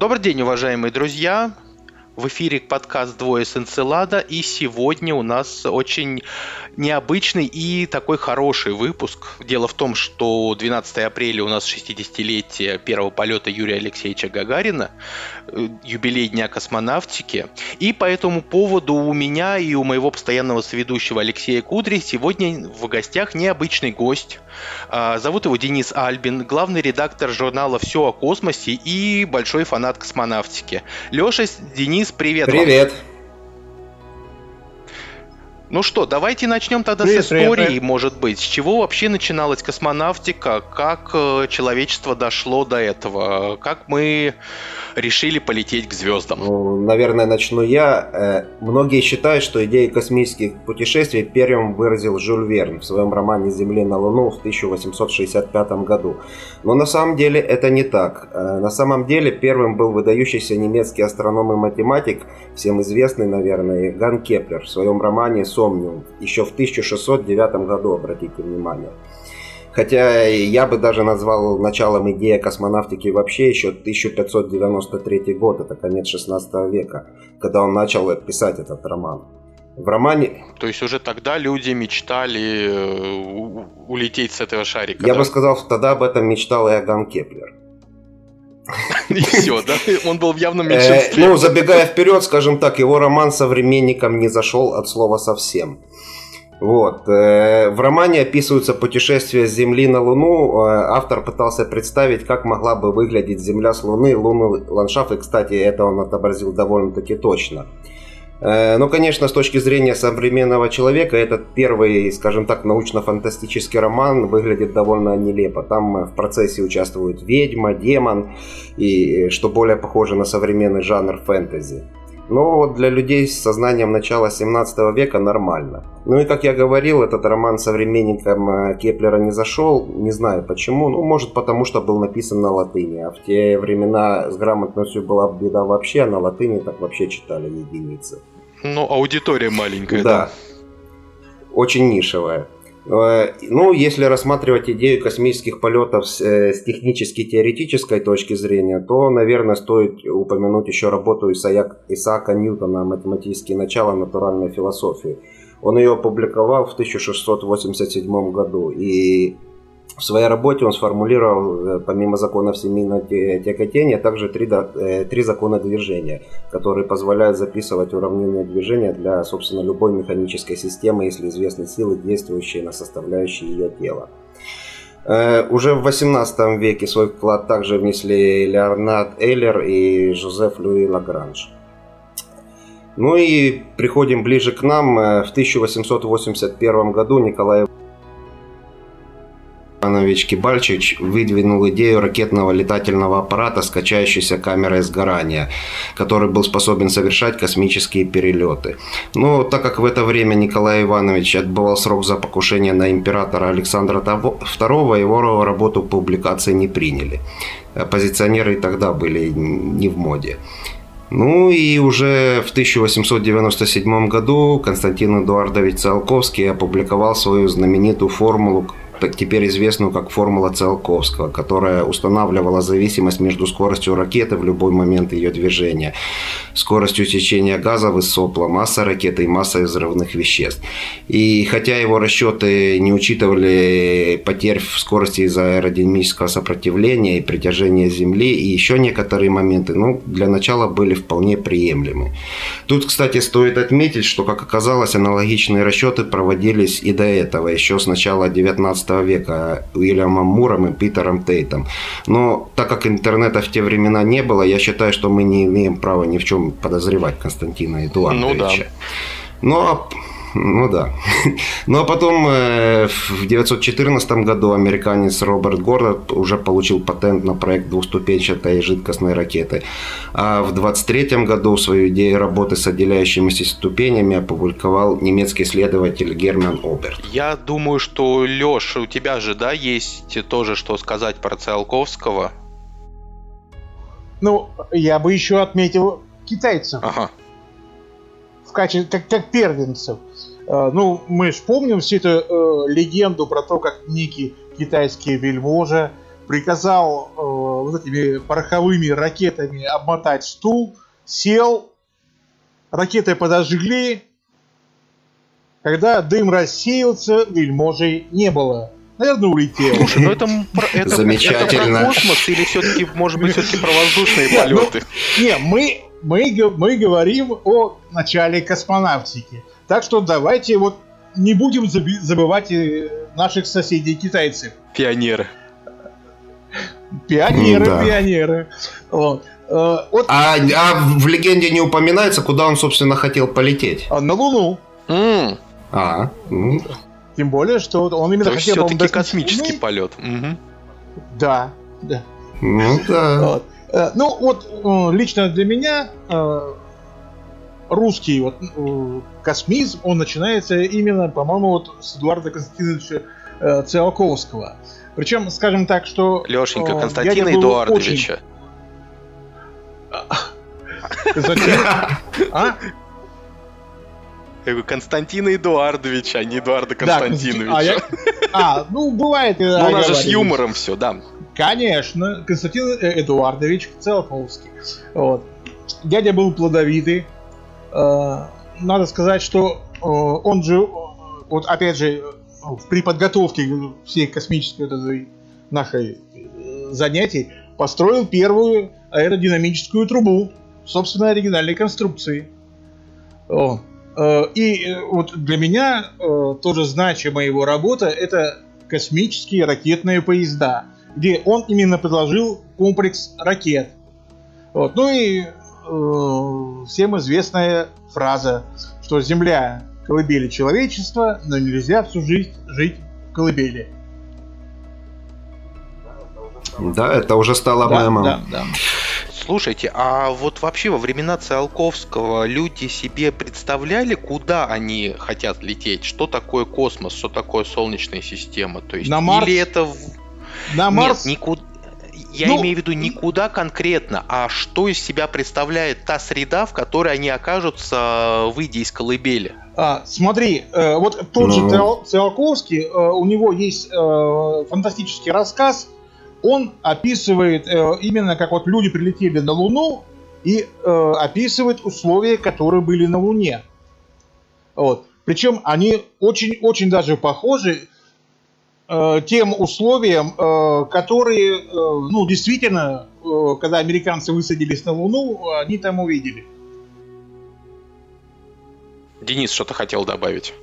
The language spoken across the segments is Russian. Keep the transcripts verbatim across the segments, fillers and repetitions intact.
Добрый день, уважаемые друзья! В эфире подкаст «Двое Сенцелада», и сегодня у нас очень необычный и такой хороший выпуск. Дело в том, что двенадцатого апреля у нас шестидесятилетие первого полета Юрия Алексеевича Гагарина, юбилей Дня космонавтики, и по этому поводу у меня и у моего постоянного соведущего Алексея Кудри сегодня в гостях необычный гость. Зовут его Денис Альбин, главный редактор журнала «Все о космосе» и большой фанат космонавтики. Леша, Денис, привет. Привет. Вам. Ну что, давайте начнем тогда привет, с истории, привет, привет. Может быть. С чего вообще начиналась космонавтика? Как человечество дошло до этого? Как мы решили полететь к звездам? Ну, наверное, начну я. Многие считают, что идею космических путешествий первым выразил Жюль Верн в своем романе «Земля на Луну» в тысяча восемьсот шестьдесят пятом году. Но на самом деле это не так. На самом деле первым был выдающийся немецкий астроном и математик, всем известный, наверное, Иоганн Кеплер в своем романе «Солнце». Еще в тысяча шестьсот девятом году, обратите внимание. Хотя я бы даже назвал началом идеи космонавтики вообще еще тысяча пятьсот девяносто третий год, это конец шестнадцатого века, когда он начал писать этот роман. В романе... То есть уже тогда люди мечтали улететь с этого шарика? Я да? бы сказал, что тогда об этом мечтал Иоганн Кеплер. И все, да? Он был в явном меньшинстве. Ну, забегая вперед, скажем так, его роман современникам не зашел от слова совсем. Вот. В романе описываются путешествия с Земли на Луну. Автор пытался представить, как могла бы выглядеть Земля с Луны, лунный ландшафт. И, кстати, это он отобразил довольно-таки точно. Но, конечно, с точки зрения современного человека, этот первый, скажем так, научно-фантастический роман выглядит довольно нелепо. Там в процессе участвуют ведьма, демон, и что более похоже на современный жанр фэнтези. Но вот для людей с сознанием начала семнадцатого века нормально. Ну и, как я говорил, этот роман современникам Кеплера не зашел. Не знаю почему. Ну, может, потому что был написан на латыни. А в те времена с грамотностью была беда вообще, а на латыни так вообще читали единицы. Ну, аудитория маленькая. Да. да. Очень нишевая. Ну, если рассматривать идею космических полетов с, с технически-теоретической точки зрения, то, наверное, стоит упомянуть еще работу Исаак, Исаака Ньютона «Математические начала натуральной философии». Он ее опубликовал в тысяча шестьсот восемьдесят седьмом году, и в своей работе он сформулировал, помимо закона всемирного тяготения, также три, три закона движения, которые позволяют записывать уравнение движения для, собственно, любой механической системы, если известны силы, действующие на составляющие ее тела. Уже в восемнадцатом веке свой вклад также внесли Леонард Эйлер и Жозеф Луи Лагранж. Ну и приходим ближе к нам. В тысяча восемьсот восемьдесят первом году Николай Иванович Кибальчич выдвинул идею ракетного летательного аппарата с качающейся камерой сгорания, который был способен совершать космические перелеты. Но так как в это время Николай Иванович отбывал срок за покушение на императора Александра второго, его работу публикации не приняли. Оппозиционеры и тогда были не в моде. Ну и уже в тысяча восемьсот девяносто седьмом году Константин Эдуардович Циолковский опубликовал свою знаменитую формулу, теперь известную как формула Циолковского, которая устанавливала зависимость между скоростью ракеты в любой момент ее движения, скоростью течения газов из сопла, массой ракеты и массой взрывных веществ. И хотя его расчеты не учитывали потерь в скорости из-за аэродинамического сопротивления и притяжения Земли, и еще некоторые моменты, ну, для начала были вполне приемлемы. Тут, кстати, стоит отметить, что, как оказалось, аналогичные расчеты проводились и до этого, еще с начала девятнадцатого века Уильямом Муром и Питером Тейтом. Но так как интернета в те времена не было, я считаю, что мы не имеем права ни в чем подозревать Константина Эдуардовича. Ну да. Но... Ну да. Ну а потом э, в девятьсот четырнадцатом году американец Роберт Горд уже получил патент на проект двухступенчатой жидкостной ракеты. А в двадцать третьем году свою идею работы с отделяющимися ступенями опубликовал немецкий исследователь Герман Оберт. Я думаю, что, Леш, у тебя же, да, есть тоже что сказать про Циолковского? Ну, я бы еще отметил китайцев. Ага. В качестве, как, как первенцев. Ну, мы же помним всю эту э, легенду про то, как некий китайский вельможа приказал э, вот этими пороховыми ракетами обмотать стул, сел, ракеты подожгли. Когда дым рассеялся, вельможей не было. Наверное, улетел. Слушай, ну это, это, замечательно. Это про космос или все-таки, может быть, все-таки про воздушные полеты? Не, мы, мы, мы говорим о начале космонавтики. Так что давайте вот не будем забывать наших соседей китайцев. Пионеры. Пионеры, да. пионеры. Вот. От... А, а в легенде не упоминается, куда он, собственно, хотел полететь? На Луну. Mm. А, ну. Тем более, что он именно То хотел... То есть все-таки космический полет. Угу. Да, да. Ну, да. Вот. Ну, вот лично для меня русский вот, космизм, он начинается именно, по-моему, вот, с Эдуарда Константиновича Циолковского. Причем, скажем так, что... Лешенька, Константина Эдуардовича. Очень... Зачем? А? Я говорю, Константина Эдуардовича, а не Эдуарда Константиновича. Да, а, я... а, ну, бывает. Ну, у нас же с юмором все, да. Конечно, Константин Эдуардович Циолковский. Вот. Дядя был плодовитый. Надо сказать, что он же, вот опять же, при подготовке всей космической нашей занятий построил первую аэродинамическую трубу собственной оригинальной конструкции. О. И вот для меня тоже значимая его работа — это космические ракетные поезда, где он именно предложил комплекс ракет. Вот. Ну и э, всем известная фраза, что Земля — колыбели человечества, но нельзя всю жизнь жить в колыбели. Да, это уже стало да, мемом. Да, да. Слушайте, а вот вообще во времена Циолковского люди себе представляли, куда они хотят лететь? Что такое космос, что такое Солнечная система? То есть, на Марс? Или это... На Нет, Марс? Никуда... Я ну... имею в виду никуда конкретно, а что из себя представляет та среда, в которой они окажутся, выйдя из колыбели? А, смотри, э, вот тот ну... же Циолковский, э, у него есть э, фантастический рассказ. Он описывает э, именно, как вот люди прилетели на Луну, и э, описывает условия, которые были на Луне. Вот. Причем они очень-очень даже похожи э, тем условиям, э, которые, э, ну, действительно, э, когда американцы высадились на Луну, они там увидели. Денис что-то хотел добавить.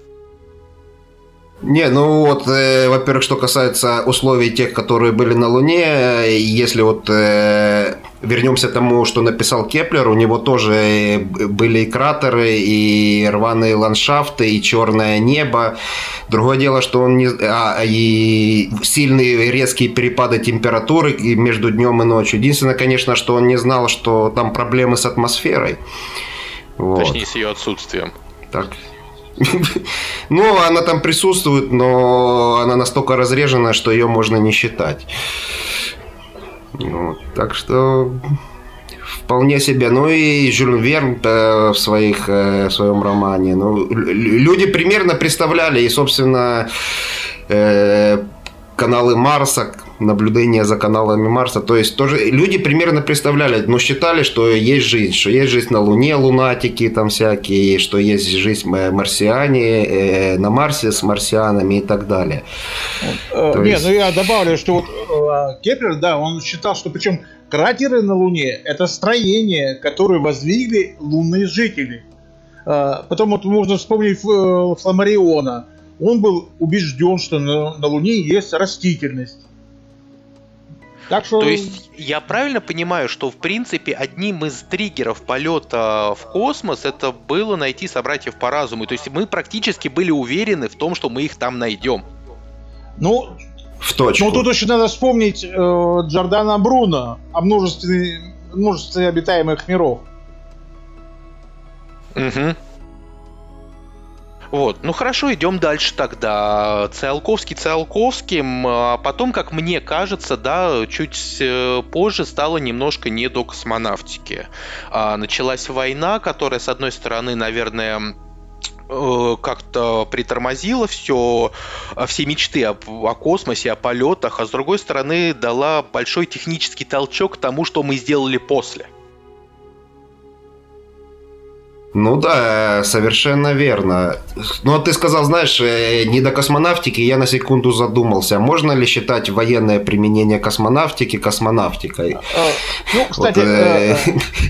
Не, ну вот, э, во-первых, что касается условий тех, которые были на Луне, если вот э, вернемся к тому, что написал Кеплер, у него тоже были и кратеры, и рваные ландшафты, и черное небо. Другое дело, что он не... А, и сильные резкие перепады температуры между днем и ночью. Единственное, конечно, что он не знал, что там проблемы с атмосферой. Вот. Точнее, с ее отсутствием. Так. Ну, она там присутствует, но она настолько разрежена, что ее можно не считать. Вот, так что вполне себе. Ну и Жюль Верн в, своих, в своем романе. Ну, люди примерно представляли, и, собственно, каналы Марса, наблюдение за каналами Марса. То есть тоже люди примерно представляли, но считали, что есть жизнь, что есть жизнь на Луне, лунатики там всякие, что есть жизнь марсиане, э, на Марсе с марсианами и так далее. Вот. То не, есть... ну я добавлю, что вот Кеплер, да, он считал, что причем кратеры на Луне — это строения, которые воздвигли лунные жители. Потом вот можно вспомнить Фламариона. Он был убежден, что на Луне есть растительность. Так что... То есть я правильно понимаю, что в принципе одним из триггеров полета в космос это было найти собратьев по разуму. То есть мы практически были уверены в том, что мы их там найдем. Ну, в точку. Ну тут еще надо вспомнить э, Джордано Бруно о множестве, множестве обитаемых миров. Угу. Вот, ну хорошо, идем дальше тогда. Циолковский Циолковским, а потом, как мне кажется, да, чуть позже стало немножко не до космонавтики. А началась война, которая, с одной стороны, наверное, как-то притормозила все, все мечты о, о космосе, о полетах, а с другой стороны дала большой технический толчок к тому, что мы сделали после. Ну да, совершенно верно. Но ты сказал, знаешь, не до космонавтики, я на секунду задумался, можно ли считать военное применение космонавтики космонавтикой? Ну, кстати... Вот, э, э,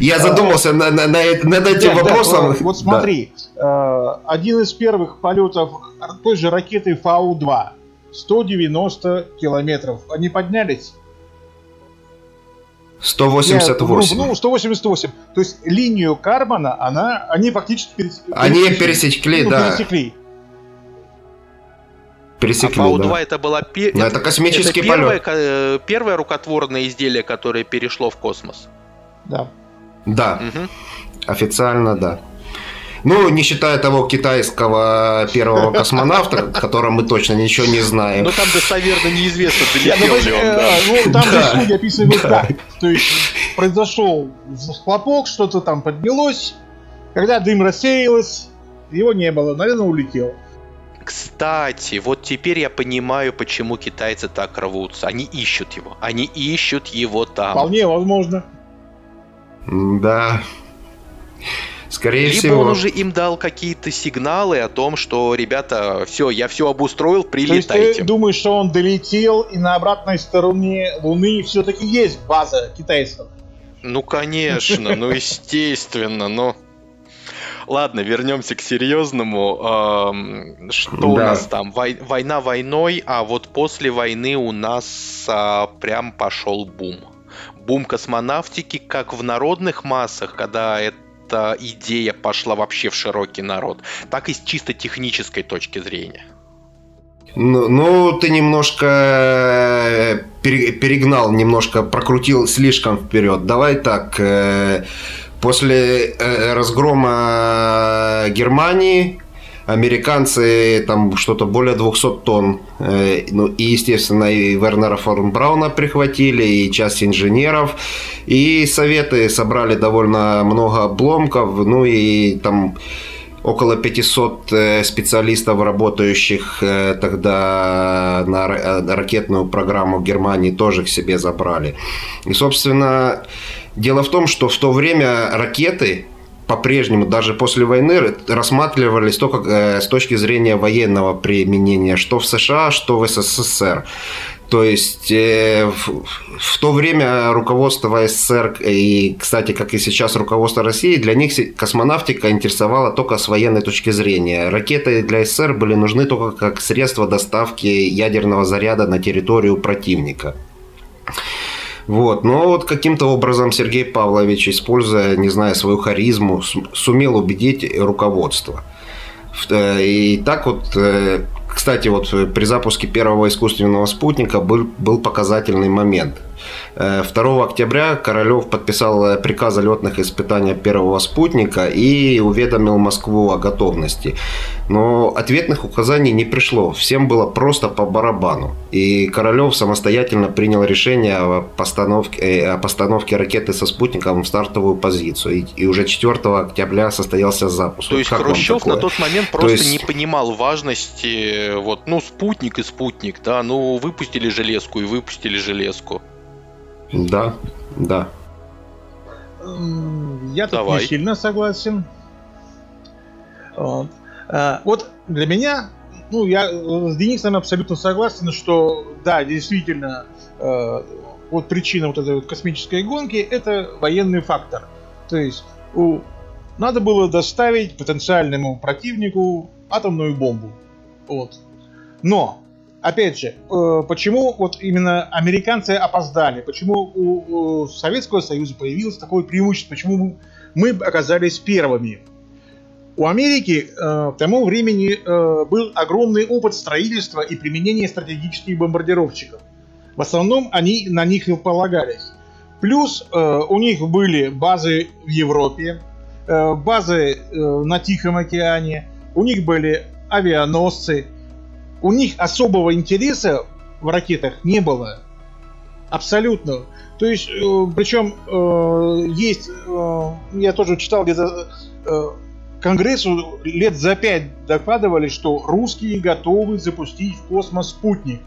я задумался э, над, над этим да, вопросом. Да, вот смотри, да. Один из первых полетов той же ракеты Фау-два, сто девяносто километров. Они поднялись? сто восемьдесят восемь. Я, ну, сто восемьдесят восемь. То есть линию Кармана она, они фактически перес... они пересекли. пересекли ну, да. Пересекли. Пересекли. А Фау-два да. это была пе... это, это космический это первое, полет. Первое рукотворное изделие, которое перешло в космос. Да. Да. Угу. Официально, да. Ну, не считая того китайского первого космонавта, о котором мы точно ничего не знаем. Но там достоверно неизвестно, долетел ли он. Там же люди описывают так. То есть произошел хлопок, что-то там поднялось. Когда дым рассеялось, его не было. Наверное, улетел. Кстати, вот теперь я понимаю, почему китайцы так рвутся. Они ищут его. Они ищут его там. Вполне возможно. Да. Скорее Либо всего. Он уже им дал какие-то сигналы о том, что, ребята, все, я все обустроил, прилетайте. То есть ты думаешь, что он долетел, и на обратной стороне Луны все-таки есть база китайцев? Ну, конечно, ну, естественно, но... Ладно, вернемся к серьезному. Что у нас там? Война войной, а вот после войны у нас прям пошел бум. Бум космонавтики, как в народных массах, когда это эта идея пошла вообще в широкий народ, так и с чисто технической точки зрения. Ну, ну ты немножко перегнал, немножко прокрутил слишком вперед. Давай так, после разгрома Германии американцы там что-то более двухсот тонн, ну и естественно и Вернера фон Брауна прихватили, и часть инженеров, и Советы собрали довольно много обломков, ну и там около пятисот специалистов, работающих тогда на ракетную программу Германии, тоже к себе забрали. И собственно дело в том, что в то время ракеты по-прежнему, даже после войны, рассматривались только с точки зрения военного применения, что в США, что в СССР. То есть в то время руководство СССР и, кстати, как и сейчас руководство России, для них космонавтика интересовала только с военной точки зрения. Ракеты для СССР были нужны только как средство доставки ядерного заряда на территорию противника. Вот. Но вот каким-то образом Сергей Павлович, используя, не знаю, свою харизму, сумел убедить руководство. И так вот, кстати, вот при запуске первого искусственного спутника был, был показательный момент. второго октября Королев подписал приказ о летных испытаниях первого спутника и уведомил Москву о готовности. Но ответных указаний не пришло, всем было просто по барабану. И Королев самостоятельно принял решение о постановке, о постановке ракеты со спутником в стартовую позицию. И, и уже четвёртого октября состоялся запуск. То есть как Хрущев на тот момент просто есть... не понимал важности, вот, ну спутник и спутник, да, ну выпустили железку и выпустили железку. Да, да. Я тут не сильно согласен. Вот. А, вот для меня, ну, я с Денисом абсолютно согласен, что да, действительно, э, вот причина вот этой вот космической гонки — это военный фактор. То есть у, надо было доставить потенциальному противнику атомную бомбу. Вот. Но опять же, почему вот именно американцы опоздали? Почему у Советского Союза появилось такое преимущество? Почему мы оказались первыми? У Америки к тому времени был огромный опыт строительства и применения стратегических бомбардировщиков. В основном они на них и полагались. Плюс у них были базы в Европе, базы на Тихом океане, у них были авианосцы. У них особого интереса в ракетах не было. Абсолютно. То есть, э, причем э, есть, э, я тоже читал где-то э, Конгрессу лет за пять докладывали, что русские готовы запустить в космос спутник.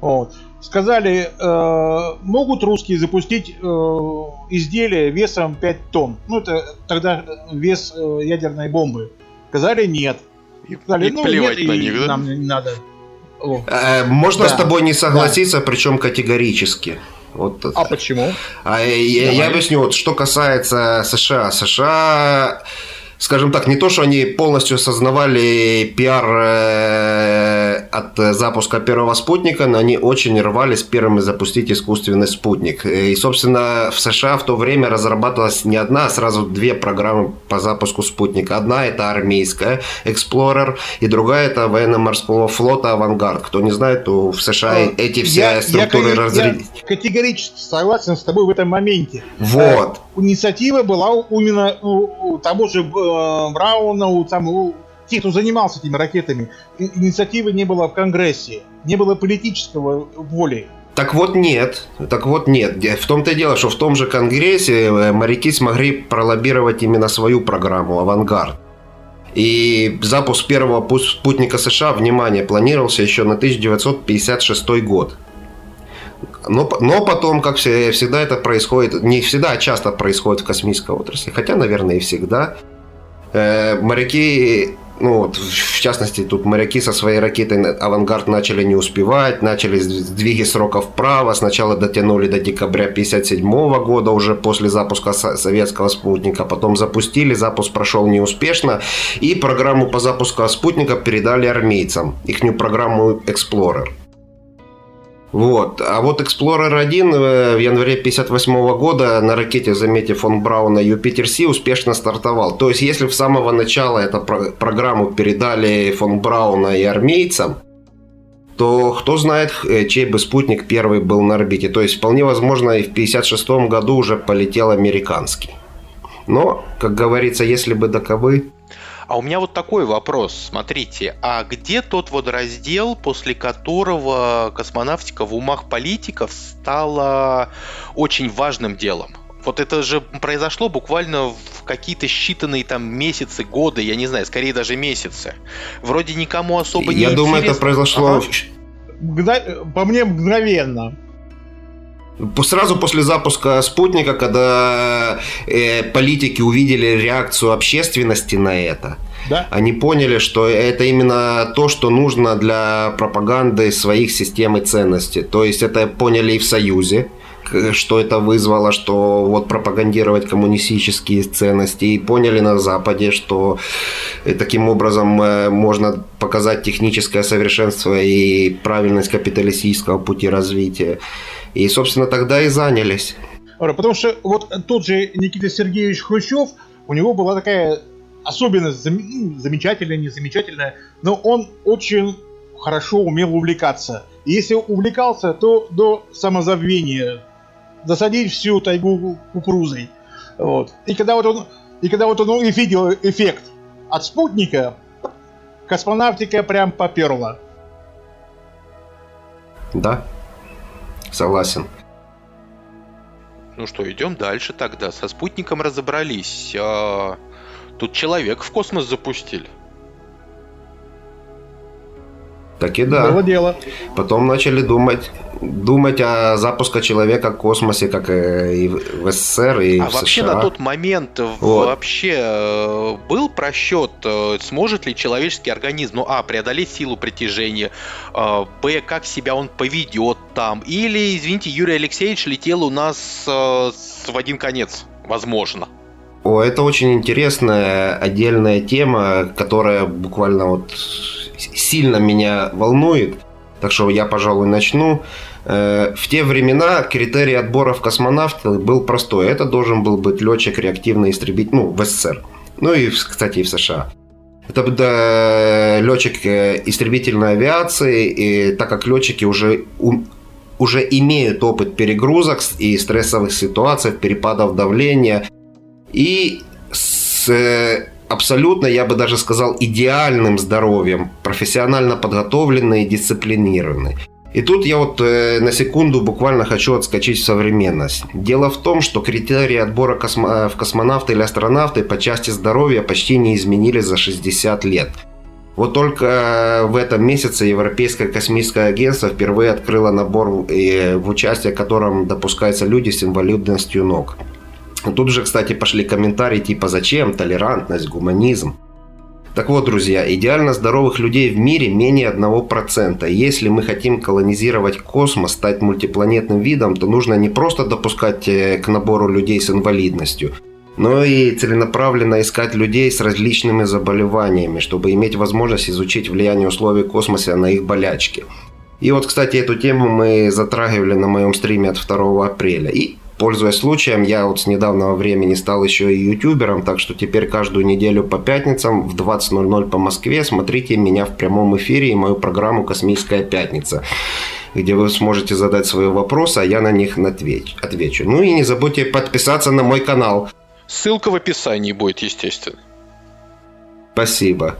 Вот. Сказали, э, могут русские запустить э, изделие весом пять тонн. Ну, это тогда вес э, ядерной бомбы. Сказали, нет. И, сказали, и ну, плевать нет, на и них, да? Нам не надо. Э, можно да. с тобой не согласиться, да. причем категорически. Вот. А почему? А, я, я объясню, вот, что касается США. США... Скажем так, не то, что они полностью осознавали пиар от запуска первого спутника, но они очень рвались первыми запустить искусственный спутник. И, собственно, в США в то время разрабатывалась не одна, а сразу две программы по запуску спутника. Одна – это армейская Explorer, и другая – это военно-морского флота «Авангард». Кто не знает, то в США а, эти все я, структуры... Я, разряд... я категорически согласен с тобой в этом моменте. Вот. А, инициатива была именно у, у того же Брауна, у, там, у тех, кто занимался этими ракетами. Инициативы не было в Конгрессе, не было политического воли. Так вот нет, так вот нет. В том-то и дело, что в том же Конгрессе моряки смогли пролоббировать именно свою программу «Авангард». И запуск первого спутника США, внимание, планировался еще на тысяча девятьсот пятьдесят шестой год. Но, но потом, как всегда это происходит, не всегда, а часто происходит в космической отрасли, хотя, наверное, и всегда. Моряки, ну вот, в частности, тут моряки со своей ракетой «Авангард» начали не успевать, начали сдвиги срока вправо, сначала дотянули до декабря тысяча девятьсот пятьдесят седьмого года, уже после запуска советского спутника, потом запустили, запуск прошел неуспешно, и программу по запуску спутника передали армейцам, ихнюю программу «Эксплорер». Вот. А вот Эксплорер один в январе тысяча девятьсот пятьдесят восьмого года на ракете, заметьте, фон Брауна Юпитер-Си успешно стартовал. То есть, если с самого начала эту программу передали фон Брауна и армейцам, то кто знает, чей бы спутник первый был на орбите. То есть, вполне возможно, и в тысяча девятьсот пятьдесят шестом году уже полетел американский. Но, как говорится, если бы таковы... А у меня вот такой вопрос, смотрите, а где тот водораздел, после которого космонавтика в умах политиков стала очень важным делом? Вот это же произошло буквально в какие-то считанные там месяцы, годы, я не знаю, скорее даже месяцы. Вроде никому особо я не интересно. Я думаю, это произошло... Ага. По мне, мгновенно. Сразу после запуска спутника, когда э, политики увидели реакцию общественности на это, да? Они поняли, что это именно то, что нужно для пропаганды своих систем и ценностей. То есть это поняли и в Союзе, что это вызвало, что вот пропагандировать коммунистические ценности. И поняли на Западе, что таким образом можно показать техническое совершенство и правильность капиталистического пути развития. И, собственно, тогда и занялись. Потому что вот тот же Никита Сергеевич Хрущев, у него была такая особенность, зам... замечательная, незамечательная, но он очень хорошо умел увлекаться. И если увлекался, то до самозабвения, досадить всю тайгу кукурузой. Вот. И когда вот он, и когда вот он видел эффект от спутника, космонавтика прям поперла. Да. Согласен. Ну что, идем дальше тогда. Со спутником разобрались. А, тут человек в космос запустили. Так и да. Было дело. Потом начали думать, думать о запуске человека в космосе, как и в СССР, и а в США. А вообще на тот момент вот. Вообще был просчет, сможет ли человеческий организм, ну а, преодолеть силу притяжения, б, как себя он поведет там, или, извините, Юрий Алексеевич летел у нас в один конец, возможно. О, это очень интересная отдельная тема, которая буквально вот сильно меня волнует. Так что я, пожалуй, начну. В те времена критерий отбора в космонавты был простой. Это должен был быть летчик реактивный истребитель, ну, в СССР. Ну и, кстати, и в США. Это да, летчик истребительной авиации, и, так как летчики уже... Ум... уже имеют опыт перегрузок и стрессовых ситуаций, перепадов давления. И с э, абсолютно, я бы даже сказал, идеальным здоровьем, профессионально подготовленный и дисциплинированный. И тут я вот э, на секунду буквально хочу отскочить в современность. Дело в том, что критерии отбора космо... в космонавты или астронавты по части здоровья почти не изменились за шестьдесят лет. Вот только в этом месяце Европейское космическое агентство впервые открыло набор, в участие в котором допускаются люди с инвалидностью ног. Тут же, кстати, пошли комментарии типа «Зачем? Толерантность, гуманизм». Так вот, друзья, идеально здоровых людей в мире менее одного процента. Если мы хотим колонизировать космос, стать мультипланетным видом, то нужно не просто допускать к набору людей с инвалидностью, но и целенаправленно искать людей с различными заболеваниями, чтобы иметь возможность изучить влияние условий космоса на их болячки. И вот, кстати, эту тему мы затрагивали на моем стриме от второго апреля. И, пользуясь случаем, я вот с недавнего времени стал еще и ютубером, так что теперь каждую неделю по пятницам в двадцать ноль ноль по Москве смотрите меня в прямом эфире и мою программу «Космическая пятница», где вы сможете задать свои вопросы, а я на них отвечу. Ну и не забудьте подписаться на мой канал. Ссылка в описании будет, естественно. Спасибо.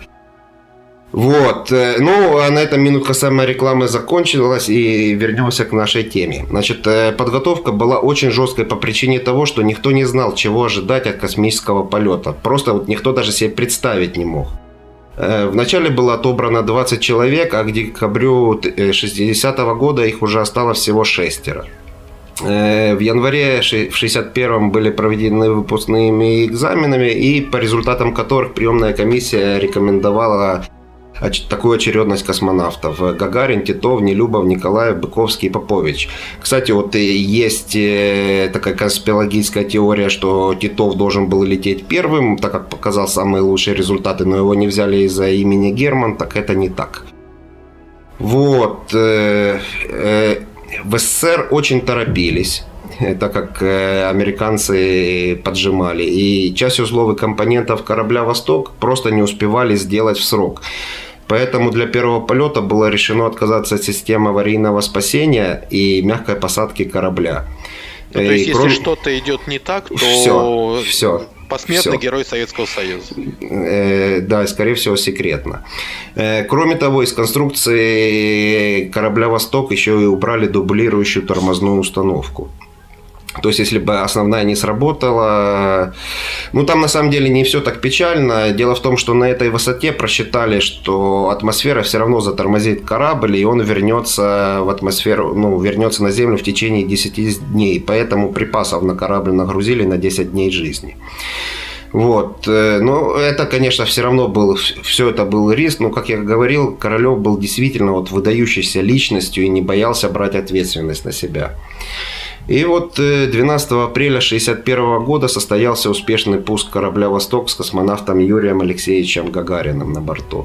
Вот. Ну, а на этом минутка самой рекламы закончилась, и вернемся к нашей теме. Значит, подготовка была очень жесткой по причине того, что никто не знал, чего ожидать от космического полета. Просто вот никто даже себе представить не мог. Вначале было отобрано двадцать человек, а к декабрю шестидесятого года их уже осталось всего шестеро. В январе в шестьдесят первом были проведены выпускными экзаменами, и по результатам которых приемная комиссия рекомендовала такую очередность космонавтов: Гагарин, Титов, Нелюбов, Николаев, Быковский и Попович. Кстати, вот есть такая конспирологическая теория, что Титов должен был лететь первым, так как показал самые лучшие результаты, но его не взяли из-за имени Герман. Так это не так. Вот. В СССР очень торопились, так как американцы поджимали, и часть узлов и компонентов корабля «Восток» просто не успевали сделать в срок. Поэтому для первого полета было решено отказаться от системы аварийного спасения и мягкой посадки корабля. Ну, то есть, и если кроме... что-то идет не так, то все, все. Посмертный герой Советского Союза. Э, да, скорее всего, секретно. Э, кроме того, из конструкции корабля «Восток» еще и убрали дублирующую тормозную установку. То есть, если бы основная не сработала... Ну, там на самом деле не все так печально. Дело в том, что на этой высоте просчитали, что атмосфера все равно затормозит корабль, и он вернется в атмосферу, ну, вернется на Землю в течение десяти дней. Поэтому припасов на корабль нагрузили на десять дней жизни. Вот. Но это, конечно, все равно был, все это был риск. Но, как я говорил, Королев был действительно вот выдающейся личностью и не боялся брать ответственность на себя. И вот двенадцатого апреля шестьдесят первого года состоялся успешный пуск корабля «Восток» с космонавтом Юрием Алексеевичем Гагариным на борту.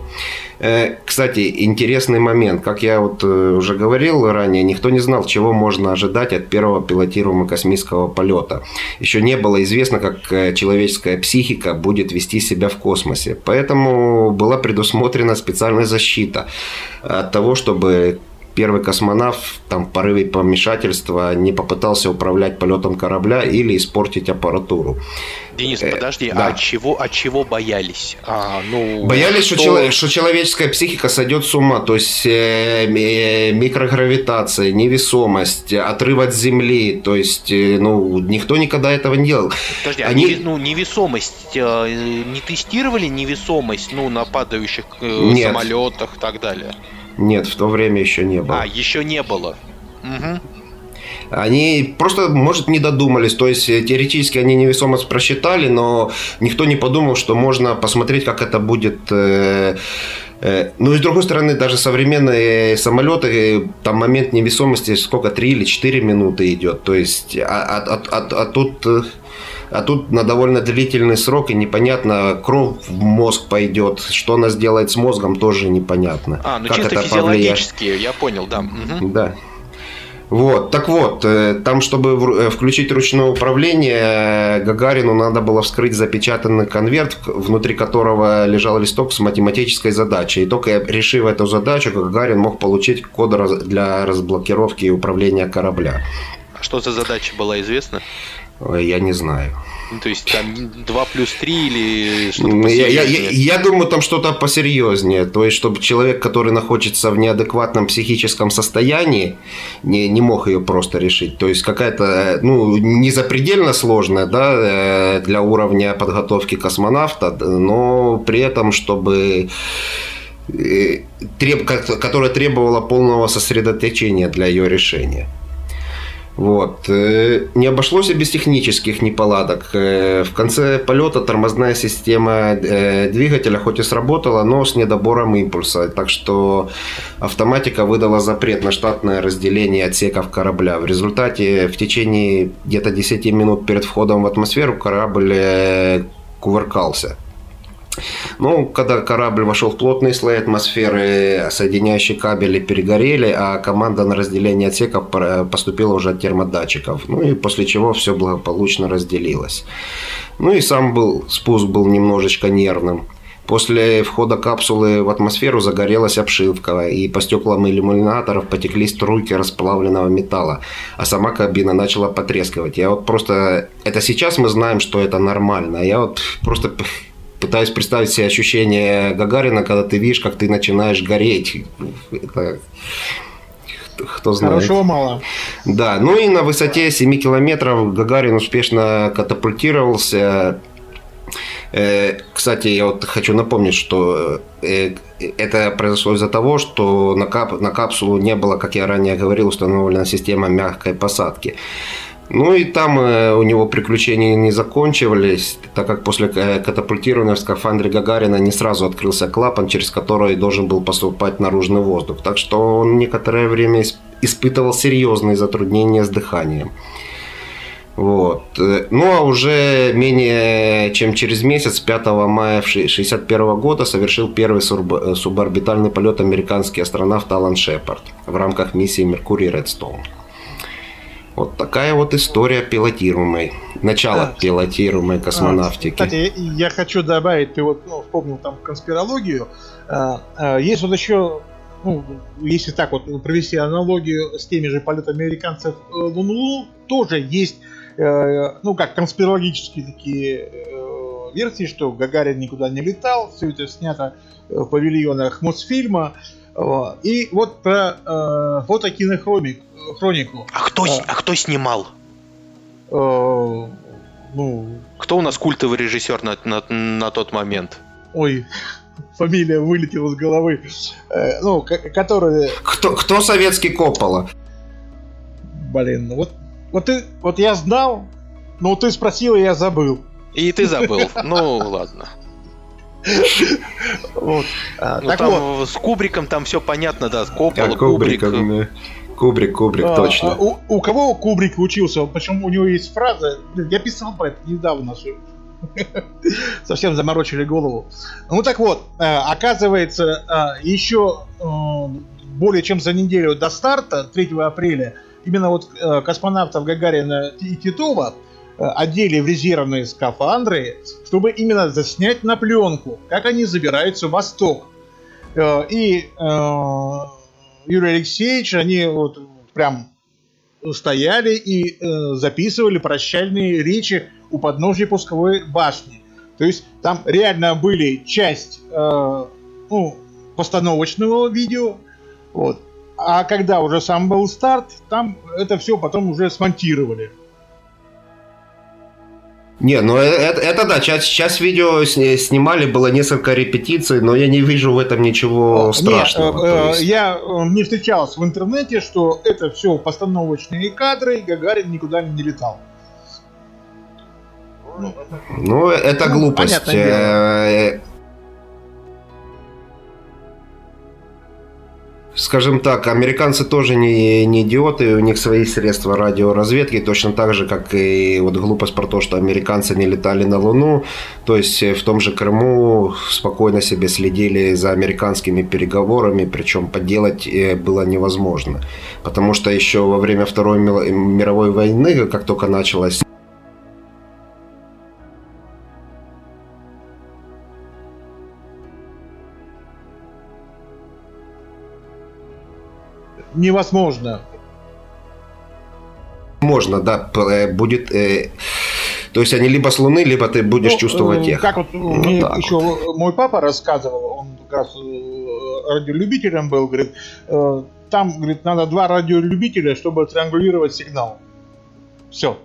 Кстати, интересный момент. Как я вот уже говорил ранее, никто не знал, чего можно ожидать от первого пилотируемого космического полета. Еще не было известно, как человеческая психика будет вести себя в космосе. Поэтому была предусмотрена специальная защита от того, чтобы... Первый космонавт там, в порыве помешательства не попытался управлять полетом корабля или испортить аппаратуру. Денис, подожди, э, да. а чего, от чего боялись? А, ну, боялись, что... Что, чело- что человеческая психика сойдет с ума. То есть э, э, микрогравитация, невесомость, отрыв от Земли. То есть э, ну, никто никогда этого не делал. Подожди, Они... а ну, невесомость э, не тестировали? Невесомость ну, на падающих э, самолетах и так далее? Нет, в то время еще не было. А, еще не было. Угу. Они просто, может, не додумались. То есть, теоретически они невесомость просчитали, но никто не подумал, что можно посмотреть, как это будет... Ну и с другой стороны, даже современные самолеты, там момент невесомости сколько, три или четыре минуты идет. То есть, а, а, а, а тут... А тут на довольно длительный срок, и непонятно, кровь в мозг пойдет. Что она сделает с мозгом, тоже непонятно. А, ну как чисто физиологически, я понял, да. Угу. Да. Вот, так вот, там, чтобы включить ручное управление, Гагарину надо было вскрыть запечатанный конверт, внутри которого лежал листок с математической задачей. И только решив эту задачу, Гагарин мог получить код для разблокировки и управления корабля. А что за задача была известна? я не знаю. То есть там два плюс три или что-то посерьезнее? Я, я, я думаю, там что-то посерьезнее. То есть, чтобы человек, который находится в неадекватном психическом состоянии, не, не мог ее просто решить. То есть, какая-то, ну, не запредельно сложная, да, для уровня подготовки космонавта, но при этом, чтобы... Треб... которая требовала полного сосредоточения для ее решения. Вот. Не обошлось и без технических неполадок. В конце полета тормозная система двигателя хоть и сработала, но с недобором импульса. Так что автоматика выдала запрет на штатное разделение отсеков корабля. В результате в течение где-то десять минут перед входом в атмосферу корабль кувыркался. Ну, когда корабль вошел в плотные слои атмосферы, соединяющие кабели перегорели, а команда на разделение отсеков поступила уже от термодатчиков. Ну и после чего все благополучно разделилось. Ну и сам был, спуск был немножечко нервным. После входа капсулы в атмосферу загорелась обшивка, и по стеклам иллюминаторов потекли струйки расплавленного металла, а сама кабина начала потрескивать. Я вот просто... Это сейчас мы знаем, что это нормально. Я вот просто... Пытаюсь представить себе ощущение Гагарина, когда ты видишь, как ты начинаешь гореть. Это... Кто знает. Хорошего мало. Да, ну и на высоте семь километров Гагарин успешно катапультировался. Кстати, я вот хочу напомнить, что это произошло из-за того, что на, кап... на капсулу не было, как я ранее говорил, установлена система мягкой посадки. Ну и там э, у него приключения не закончились, так как после катапультирования в скафандре Гагарина не сразу открылся клапан, через который должен был поступать наружный воздух. Так что он некоторое время испытывал серьезные затруднения с дыханием. Вот. Ну а уже менее чем через месяц, пятого мая шестьдесят первого года, совершил первый суборбитальный полет американский астронавт Алан Шепард в рамках миссии «Меркурий Редстоун». Вот такая вот история пилотируемой, начало да. пилотируемой космонавтики. Кстати, я хочу добавить, ты вот ну, вспомнил там конспирологию. Есть вот еще, ну, если так вот провести аналогию с теми же полетами американцев Луну, тоже есть, ну как конспирологические такие версии, что Гагарин никуда не летал, все это снято в павильонах Мосфильма. И вот про фотокинохронику. Хронику. А кто, а, а кто снимал? Э, ну, кто у нас культовый режиссер на, на, на тот момент? Ой, фамилия вылетела из головы. Э, ну, к- который... Кто, кто советский Коппола? Блин, вот, вот, ты, вот я знал, но ты спросил, и я забыл. И ты забыл, ну ладно. Там с Кубриком там все понятно, да, Коппола, Кубрик... Кубрик, Кубрик, а, точно. А, у, у кого Кубрик учился? Почему у него есть фраза? Я писал про это недавно. Совсем заморочили голову. Ну так вот, оказывается, еще более чем за неделю до старта, третьего апреля, именно вот космонавтов Гагарина и Титова одели в резервные скафандры, чтобы именно заснять на пленку, как они забираются в Восток. И... Юрий Алексеевич, они вот прям стояли и э, записывали прощальные речи у подножия пусковой башни. То есть там реально были часть э, ну, постановочного видео, вот. А когда уже сам был старт, там это все потом уже смонтировали. Не, ну это, это да, часть, часть видео сни, снимали, было несколько репетиций, но я не вижу в этом ничего страшного. Нет, э, есть... Я не встречался в интернете, что это все постановочные кадры, и Гагарин никуда не летал. Ну, ну это ну, глупость. Понятно. Скажем так, американцы тоже не, не идиоты, у них свои средства радиоразведки, точно так же, как и вот глупость про то, что американцы не летали на Луну, то есть в том же Крыму спокойно себе следили за американскими переговорами, причем подделать было невозможно, потому что еще во время Второй мировой войны, как только началась... Невозможно. Можно, да, будет... Э, то есть они либо с Луны, либо ты будешь ну, чувствовать их. Как вот, вот мне еще вот. Мой папа рассказывал, он как раз радиолюбителем был, говорит, э, там, говорит, надо два радиолюбителя, чтобы триангулировать сигнал. Все.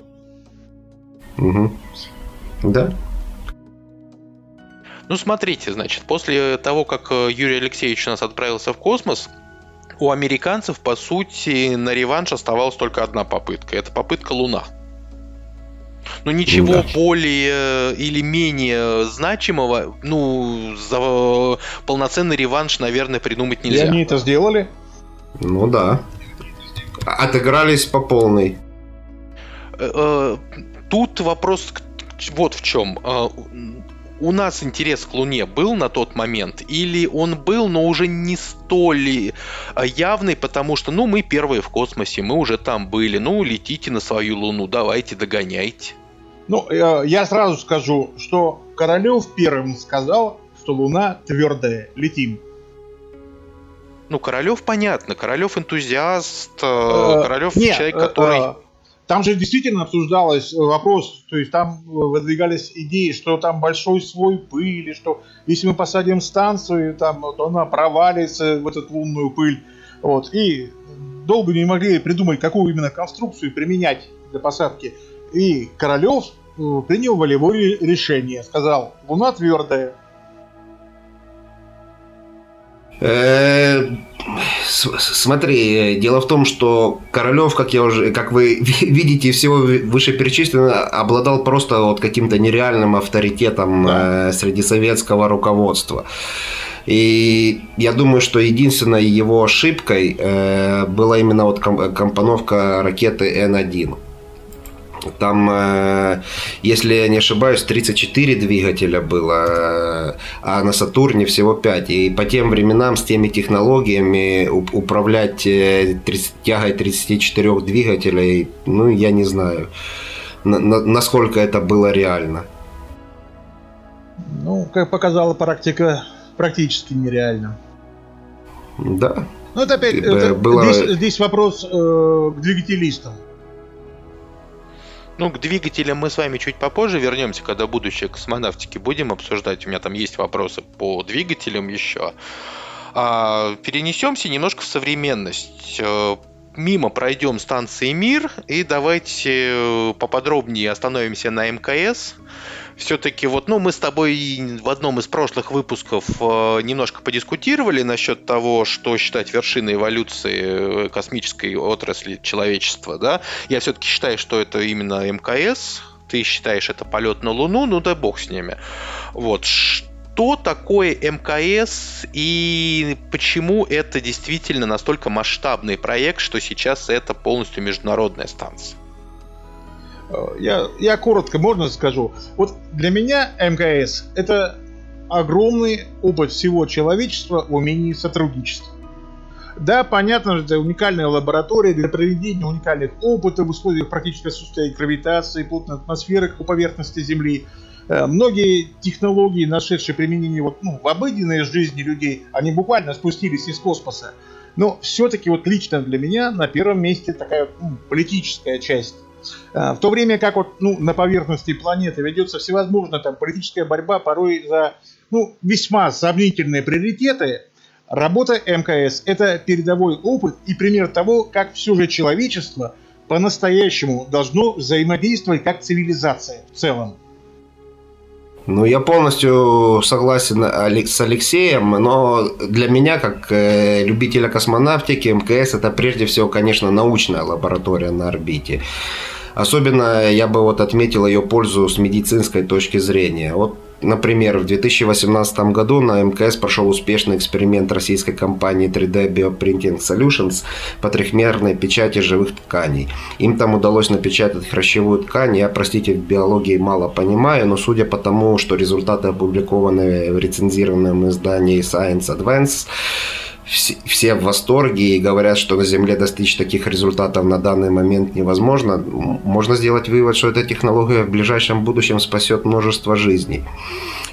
Угу. Да. Ну, смотрите, значит, после того, как Юрий Алексеевич у нас отправился в космос, у американцев, по сути, на реванш оставалась только одна попытка. Это попытка Луна. Но ничего да. более или менее значимого, ну, за полноценный реванш, наверное, придумать нельзя. И они это сделали? Ну да. Отыгрались по полной. Тут вопрос вот в чем. У нас интерес к Луне был на тот момент, или он был, но уже не столь явный, потому что, ну, мы первые в космосе, мы уже там были, ну, летите на свою Луну, давайте, догоняйте. Ну, я сразу скажу, что Королев первым сказал, что Луна твердая, летим. Ну, Королев понятно, Королев энтузиаст, Королев человек, который... Там же действительно обсуждалось вопрос, то есть там выдвигались идеи, что там большой слой пыли, что если мы посадим станцию, там, то она провалится в эту лунную пыль. Вот. И долго не могли придумать, какую именно конструкцию применять для посадки. И Королев принял волевое решение, сказал, Луна твердая. Смотри, дело в том, что Королев, как я уже, как вы видите, всего вышеперечисленного, обладал просто вот каким-то нереальным авторитетом да. среди советского руководства. И я думаю, что единственной его ошибкой была именно вот компоновка ракеты Н один. Там, если я не ошибаюсь, тридцать четыре двигателя было, а на Сатурне всего пять. И по тем временам с теми технологиями управлять тягой тридцати четырёх двигателей, ну, я не знаю, насколько это было реально. Ну, как показала практика, практически нереально. Да. Ну, это опять, это, было... здесь, здесь вопрос э, к двигателистам. Ну, к двигателям мы с вами чуть попозже вернемся, когда будущее космонавтики будем обсуждать. У меня там есть вопросы по двигателям еще. А, перенесемся немножко в современность. Мимо пройдем станции «Мир», и давайте поподробнее остановимся на МКС. Все-таки вот, ну, мы с тобой в одном из прошлых выпусков немножко подискутировали насчет того, что считать вершиной эволюции космической отрасли человечества, да? Я все-таки считаю, что это именно МКС. Ты считаешь, это полет на Луну, ну да бог с ними. Вот. Что такое МКС и почему это действительно настолько масштабный проект, что сейчас это полностью международная станция? Я, я коротко, можно скажу? Вот для меня МКС – это огромный опыт всего человечества в умении сотрудничества. Да, понятно, что это уникальная лаборатория для проведения уникальных опытов в условиях практически отсутствия гравитации, плотной атмосферы, как у поверхности Земли. Многие технологии, нашедшие применение вот, ну, в обыденной жизни людей, они буквально спустились из космоса. Но все-таки вот лично для меня на первом месте такая ну, политическая часть. В то время как вот, ну, на поверхности планеты ведется всевозможная там, политическая борьба порой за ну, весьма сомнительные приоритеты, работа МКС – это передовой опыт и пример того, как все же человечество по-настоящему должно взаимодействовать как цивилизация в целом. Ну, я полностью согласен с Алексеем, но для меня, как любителя космонавтики, МКС – это прежде всего, конечно, научная лаборатория на орбите. Особенно я бы вот отметил ее пользу с медицинской точки зрения. Вот, например, в две тысячи восемнадцатом году на МКС прошел успешный эксперимент российской компании три дэ Bioprinting Solutions по трехмерной печати живых тканей. Им там удалось напечатать хрящевую ткань. Я, простите, в биологии мало понимаю, но судя по тому, что результаты опубликованы в рецензированном издании Science Advance, все в восторге и говорят, что на Земле достичь таких результатов на данный момент невозможно. Можно сделать вывод, что эта технология в ближайшем будущем спасет множество жизней.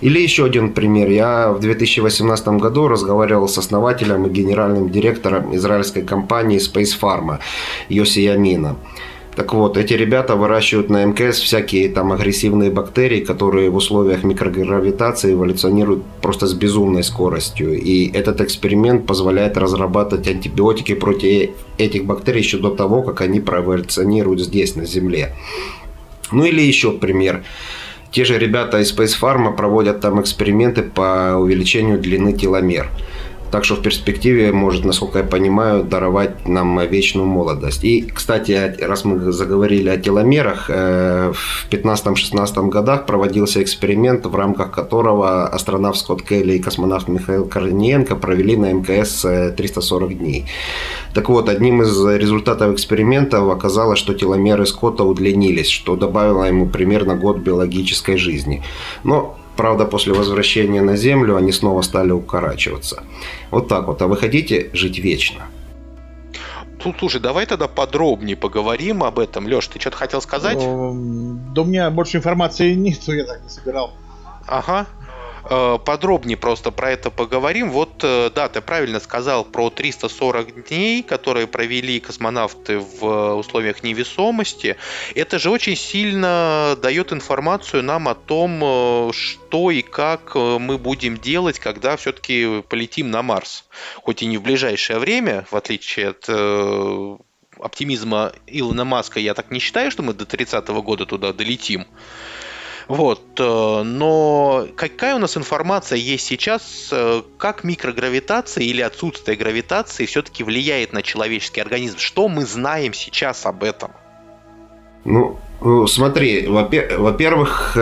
Или еще один пример. Я в две тысячи восемнадцатом году разговаривал с основателем и генеральным директором израильской компании Space Pharma Йоси Ямина. Так вот, эти ребята выращивают на эм ка эс всякие там агрессивные бактерии, которые в условиях микрогравитации эволюционируют просто с безумной скоростью. И этот эксперимент позволяет разрабатывать антибиотики против этих бактерий еще до того, как они проэволюционируют здесь, на Земле. Ну или еще пример. Те же ребята из Space Pharma проводят там эксперименты по увеличению длины теломер. Так что в перспективе может, насколько я понимаю, даровать нам вечную молодость. И, кстати, раз мы заговорили о теломерах, в пятнадцатом-шестнадцатом годах проводился эксперимент, в рамках которого астронавт Скотт Келли и космонавт Михаил Корниенко провели на эм ка эс триста сорок дней. Так вот, одним из результатов экспериментов оказалось, что теломеры Скотта удлинились, что добавило ему примерно год биологической жизни. Но правда, после возвращения на Землю они снова стали укорачиваться. Вот так вот. А вы хотите жить вечно? Ну, слушай, давай тогда подробнее поговорим об этом. Лёш, ты что-то хотел сказать? Да у меня больше информации нет, я так не собирал. Ага. Подробнее просто про это поговорим. Вот, да, ты правильно сказал про триста сорок дней, которые провели космонавты в условиях невесомости. Это же очень сильно дает информацию нам о том, что и как мы будем делать, когда все-таки полетим на Марс. Хоть и не в ближайшее время, в отличие от оптимизма Илона Маска, я так не считаю, что мы до тридцатого года туда долетим. Вот, но какая у нас информация есть сейчас, как микрогравитация или отсутствие гравитации все-таки влияет на человеческий организм? Что мы знаем сейчас об этом? Ну, смотри, во-первых,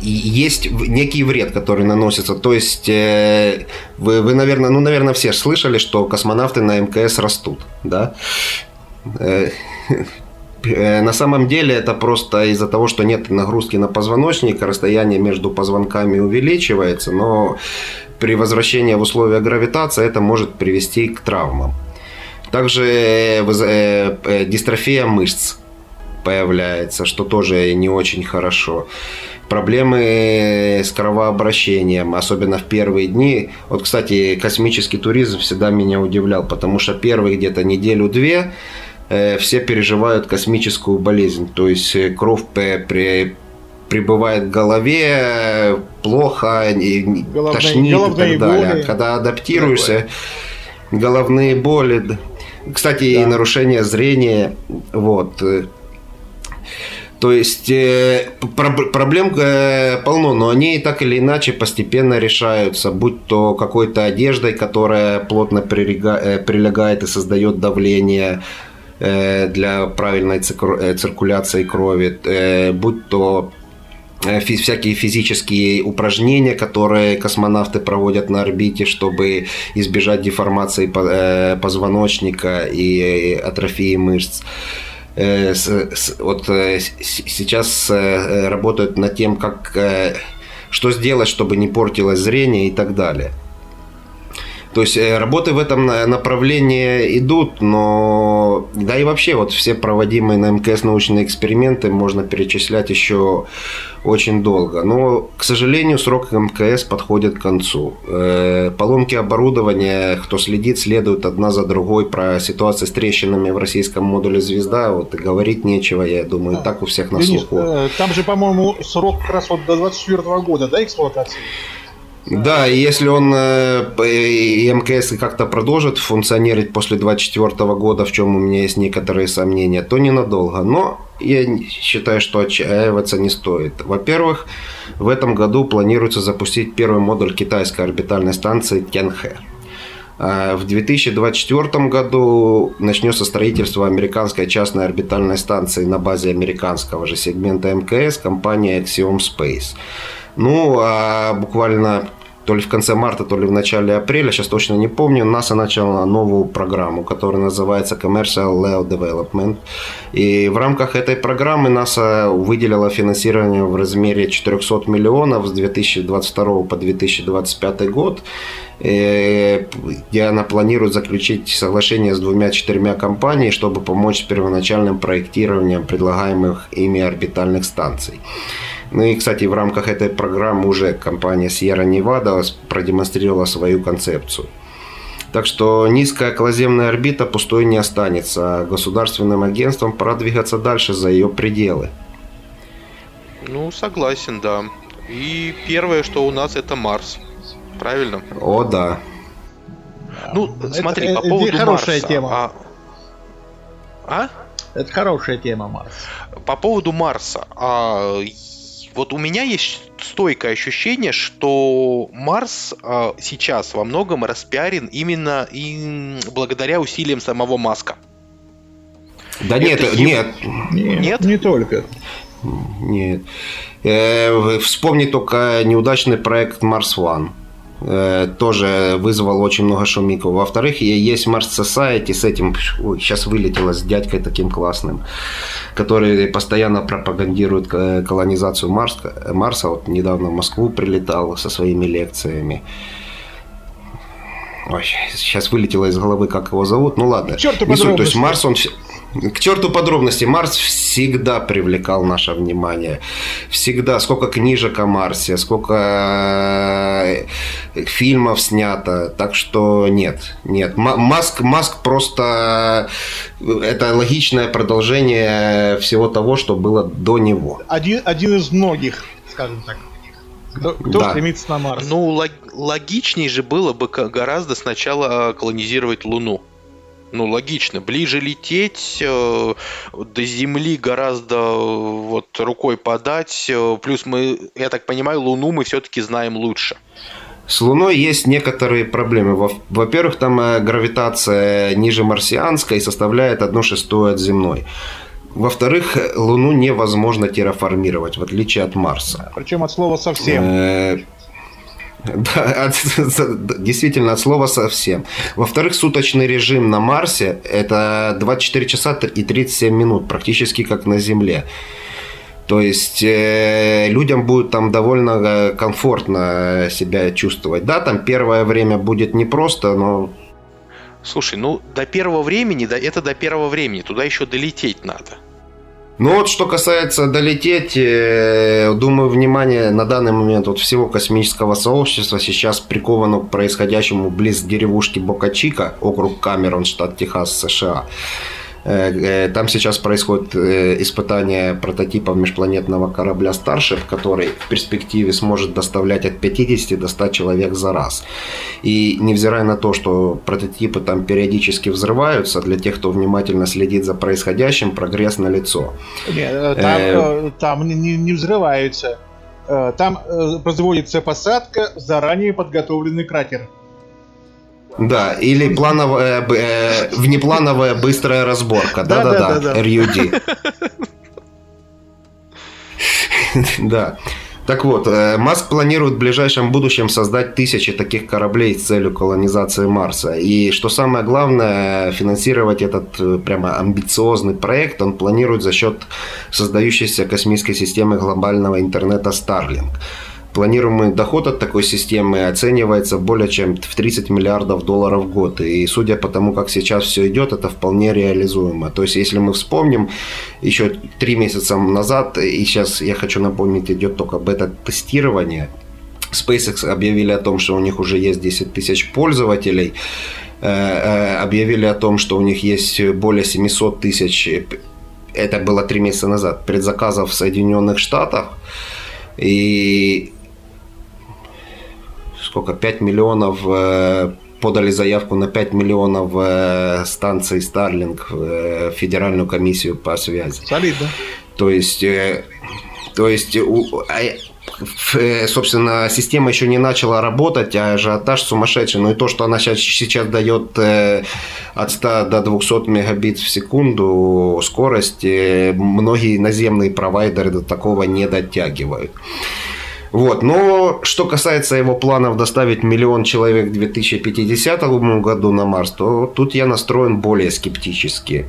есть некий вред, который наносится. То есть, вы, вы наверное, ну, наверное, все слышали, что космонавты на эм ка эс растут, да? На самом деле это просто из-за того, что нет нагрузки на позвоночник, расстояние между позвонками увеличивается, но при возвращении в условия гравитации это может привести к травмам. Также дистрофия мышц появляется, что тоже не очень хорошо. Проблемы с кровообращением, особенно в первые дни. Вот, кстати, космический туризм всегда меня удивлял, потому что первые где-то неделю-две все переживают космическую болезнь, то есть кровь при, прибывает в голове, плохо, головные, тошнит головные и так далее. Боли. Когда адаптируешься, головные боли, кстати, да. И нарушение зрения, вот. То есть э, про- проблем э, полно, но они так или иначе постепенно решаются, будь то какой-то одеждой, которая плотно прирега- э, прилегает и создает давление для правильной циркуляции крови, будь то всякие физические упражнения, которые космонавты проводят на орбите, чтобы избежать деформации позвоночника и атрофии мышц. Вот сейчас работают над тем, как, что сделать, чтобы не портилось зрение и так далее. То есть работы в этом направлении идут, но да и вообще вот все проводимые на эм ка эс научные эксперименты можно перечислять еще очень долго. Но, к сожалению, срок эм ка эс подходит к концу. Поломки оборудования, кто следит, следуют одна за другой. Про ситуацию с трещинами в российском модуле «Звезда» вот и говорить нечего, я думаю, и так у всех на слуху. Там же, по-моему, срок как раз вот до двадцать четвёртого года, да, эксплуатации? Да, и если он э, эм ка эс как-то продолжит функционировать после двадцать четвёртого года, в чем у меня есть некоторые сомнения, то ненадолго. Но я считаю, что отчаиваться не стоит. Во-первых, в этом году планируется запустить первый модуль китайской орбитальной станции Тяньхэ. А в две тысячи двадцать четвёртом году начнется строительство американской частной орбитальной станции на базе американского же сегмента эм ка эс компании Axiom Space. Ну, а буквально то ли в конце марта, то ли в начале апреля, сейчас точно не помню, НАСА начала новую программу, которая называется Commercial Layout Development. И в рамках этой программы НАСА выделила финансирование в размере четыреста миллионов с две тысячи двадцать второго по две тысячи двадцать пятый год, где она планирует заключить соглашение с двумя-четырьмя компаниями, чтобы помочь с первоначальным проектированием предлагаемых ими орбитальных станций. Ну и, кстати, в рамках этой программы уже компания Sierra Nevada продемонстрировала свою концепцию. Так что низкая околоземная орбита пустой не останется. Государственным агентствам пора двигаться дальше за ее пределы. Ну, согласен, да. И первое, что у нас, это Марс. Правильно? О, да. Ну, это, смотри, это, по поводу это хорошая Марса. Тема. А? а? Это хорошая тема, Марс. По поводу Марса. А, вот у меня есть стойкое ощущение, что Марс а, сейчас во многом распиарен именно и благодаря усилиям самого Маска. Да нет, это... нет. Нет. Нет? Не только. Нет. Э, вспомни только неудачный проект Mars One. Э, тоже вызвал очень много шумику. Во-вторых, есть Mars Society с этим, ой, сейчас вылетело с дядькой таким классным, который постоянно пропагандирует колонизацию Марса. Марса вот недавно в Москву прилетал со своими лекциями. Ой, сейчас вылетело из головы, как его зовут. Ну ладно. Не суть. То есть Марс, он... К черту подробности, Марс всегда привлекал наше внимание. Всегда. Сколько книжек о Марсе, сколько фильмов снято. Так что нет, нет. Маск, Маск просто это логичное продолжение всего того, что было до него. Один, один из многих, скажем так. Кто, кто да. стремится на Марс? Ну, лог- логичнее же было бы гораздо сначала колонизировать Луну. Ну, логично. Ближе лететь, э, до Земли гораздо вот рукой подать. Плюс мы, я так понимаю, Луну мы все-таки знаем лучше. С Луной есть некоторые проблемы. Во-первых, там гравитация ниже марсианской составляет одну шестую от земной. Во-вторых, Луну невозможно терраформировать, в отличие от Марса. Причем от слова совсем. Э-э- Да, от, действительно, от слова совсем. Во-вторых, суточный режим на Марсе – это двадцать четыре часа и тридцать семь минут, практически как на Земле. То есть, э, людям будет там довольно комфортно себя чувствовать. Да, там первое время будет непросто, но… Слушай, ну до первого времени, да, это до первого времени, туда еще долететь надо. Ну вот, что касается долететь, думаю, внимание на данный момент вот всего космического сообщества сейчас приковано к происходящему близ деревушки Бока-Чика, округ Камерон, штат Техас, США. Там сейчас происходит испытание прототипов межпланетного корабля «Старшип», который в перспективе сможет доставлять от пятидесяти до ста человек за раз. И невзирая на то, что прототипы там периодически взрываются, для тех, кто внимательно следит за происходящим, прогресс налицо. Нет, там, э... там не, не взрываются. Там производится посадка в заранее подготовленный кратер. Да, или плановая, э, внеплановая быстрая разборка. Да-да-да, эр ю ди. Да. Так вот, Маск планирует в ближайшем будущем создать тысячи таких кораблей с целью колонизации Марса. И что самое главное, финансировать этот прямо амбициозный проект он планирует за счет создающейся космической системы глобального интернета Starlink. Планируемый доход от такой системы оценивается более чем в тридцать миллиардов долларов в год. И судя по тому, как сейчас все идет, это вполне реализуемо. То есть, если мы вспомним, еще три месяца назад, и сейчас я хочу напомнить, идет только бета-тестирование. SpaceX объявили о том, что у них уже есть десять тысяч пользователей. Объявили о том, что у них есть более семьсот тысяч, это было три месяца назад, предзаказов в Соединенных Штатах. И сколько, пять миллионов э, подали заявку на пять миллионов э, станций Starlink в э, Федеральную комиссию по связи. Солидно. То есть, э, то есть у, э, собственно, система еще не начала работать, а ажиотаж сумасшедший. Ну и то, что она сейчас, сейчас дает э, от ста до двухсот мегабит в секунду скорость, э, многие наземные провайдеры до такого не дотягивают. Вот. Но что касается его планов доставить миллион человек к две тысячи пятидесятому году на Марс, то тут я настроен более скептически.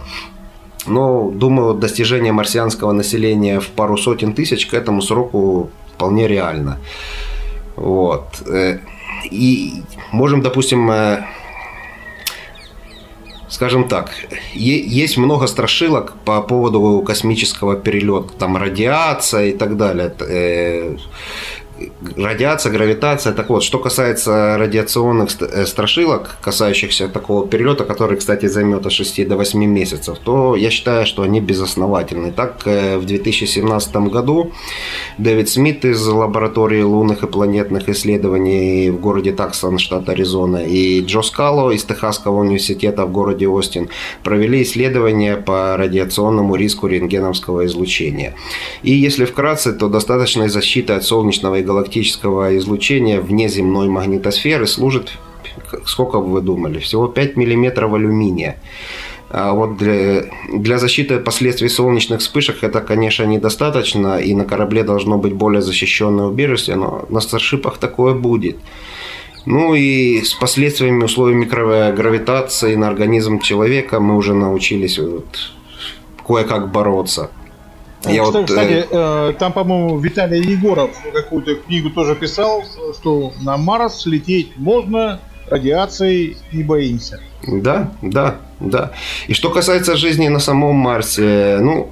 Но, думаю, достижение марсианского населения в пару сотен тысяч к этому сроку вполне реально. Вот. И можем, допустим, скажем так, есть много страшилок по поводу космического перелета, там радиация и так далее. радиация, гравитация. Так вот, что касается радиационных страшилок, касающихся такого перелета, который, кстати, займет от шести до восьми месяцев, то я считаю, что они безосновательны. Так, в две тысячи семнадцатом году Дэвид Смит из лаборатории лунных и планетных исследований в городе Таксон, штат Аризона, и Джо Скало из Техасского университета в городе Остин провели исследования по радиационному риску рентгеновского излучения. И если вкратце, то достаточная защита от солнечного и галактического излучения вне земной магнитосферы служит, сколько бы вы думали, всего пять миллиметров алюминия. А вот для, для защиты последствий солнечных вспышек это, конечно, недостаточно, и на корабле должно быть более защищенное убежище, но на старшипах такое будет. Ну и с последствиями условий микрогравитации на организм человека мы уже научились вот кое-как бороться. Я кстати, вот, кстати э... там, по-моему, Виталий Егоров какую-то книгу тоже писал, что на Марс лететь можно, радиации не боимся. Да, да, да. И что касается жизни на самом Марсе, ну,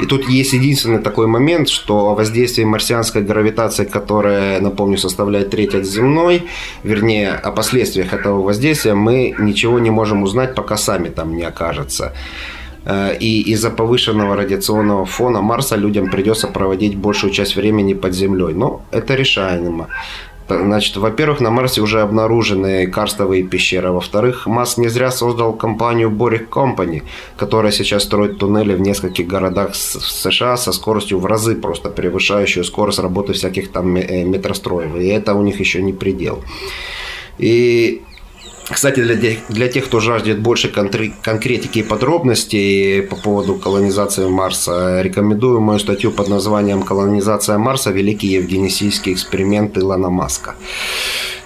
и тут есть единственный такой момент, что воздействие марсианской гравитации, которая, напомню, составляет треть от земной, вернее, о последствиях этого воздействия мы ничего не можем узнать, пока сами там не окажется. И из-за повышенного радиационного фона Марса людям придется проводить большую часть времени под землей. Но это решаемо. Значит, во-первых, на Марсе уже обнаружены карстовые пещеры. Во-вторых, Маск не зря создал компанию Boring Company, которая сейчас строит туннели в нескольких городах США со скоростью в разы просто превышающую скорость работы всяких там метростроев. И это у них еще не предел. И... Кстати, для, для тех, кто жаждет больше конкретики и подробностей по поводу колонизации Марса, рекомендую мою статью под названием «Колонизация Марса. Великий евгенический эксперимент Илона Маска».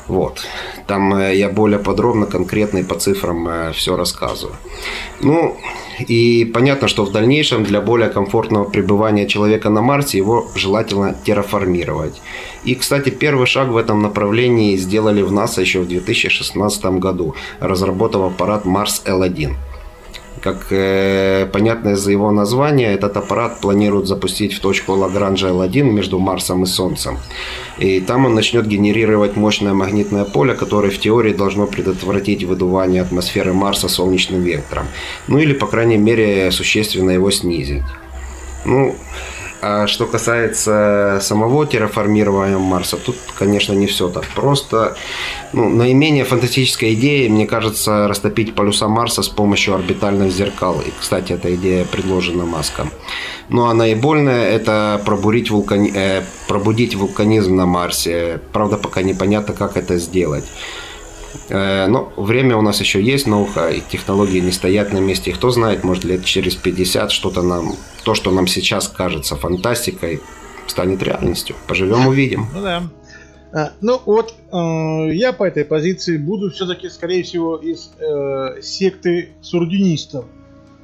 Вот. Там я более подробно, конкретно и по цифрам все рассказываю. Ну, и понятно, что в дальнейшем для более комфортного пребывания человека на Марсе его желательно терраформировать. И, кстати, первый шаг в этом направлении сделали в НАСА еще в две тысячи шестнадцатом году, разработав аппарат Марс Эл один. Как э, понятно из-за его названия, этот аппарат планируют запустить в точку Лагранжа Эл один между Марсом и Солнцем. И там он начнет генерировать мощное магнитное поле, которое в теории должно предотвратить выдувание атмосферы Марса солнечным вектором. Ну или, по крайней мере, существенно его снизить. Ну, а что касается самого терраформирования Марса, тут, конечно, не все так просто. Ну, наименее фантастическая идея, мне кажется, растопить полюса Марса с помощью орбитальных зеркал. И, кстати, эта идея предложена Маском. Ну, а наибольное – это пробурить вулкани... э, пробудить вулканизм на Марсе. Правда, пока непонятно, как это сделать. Но время у нас еще есть, наука и технологии не стоят на месте. И кто знает, может, лет через пятьдесят что-то нам, то, что нам сейчас кажется фантастикой, станет реальностью. Поживем, увидим. Ну да. А, ну вот э, я по этой позиции буду все-таки, скорее всего, из э, секты сурдинистов.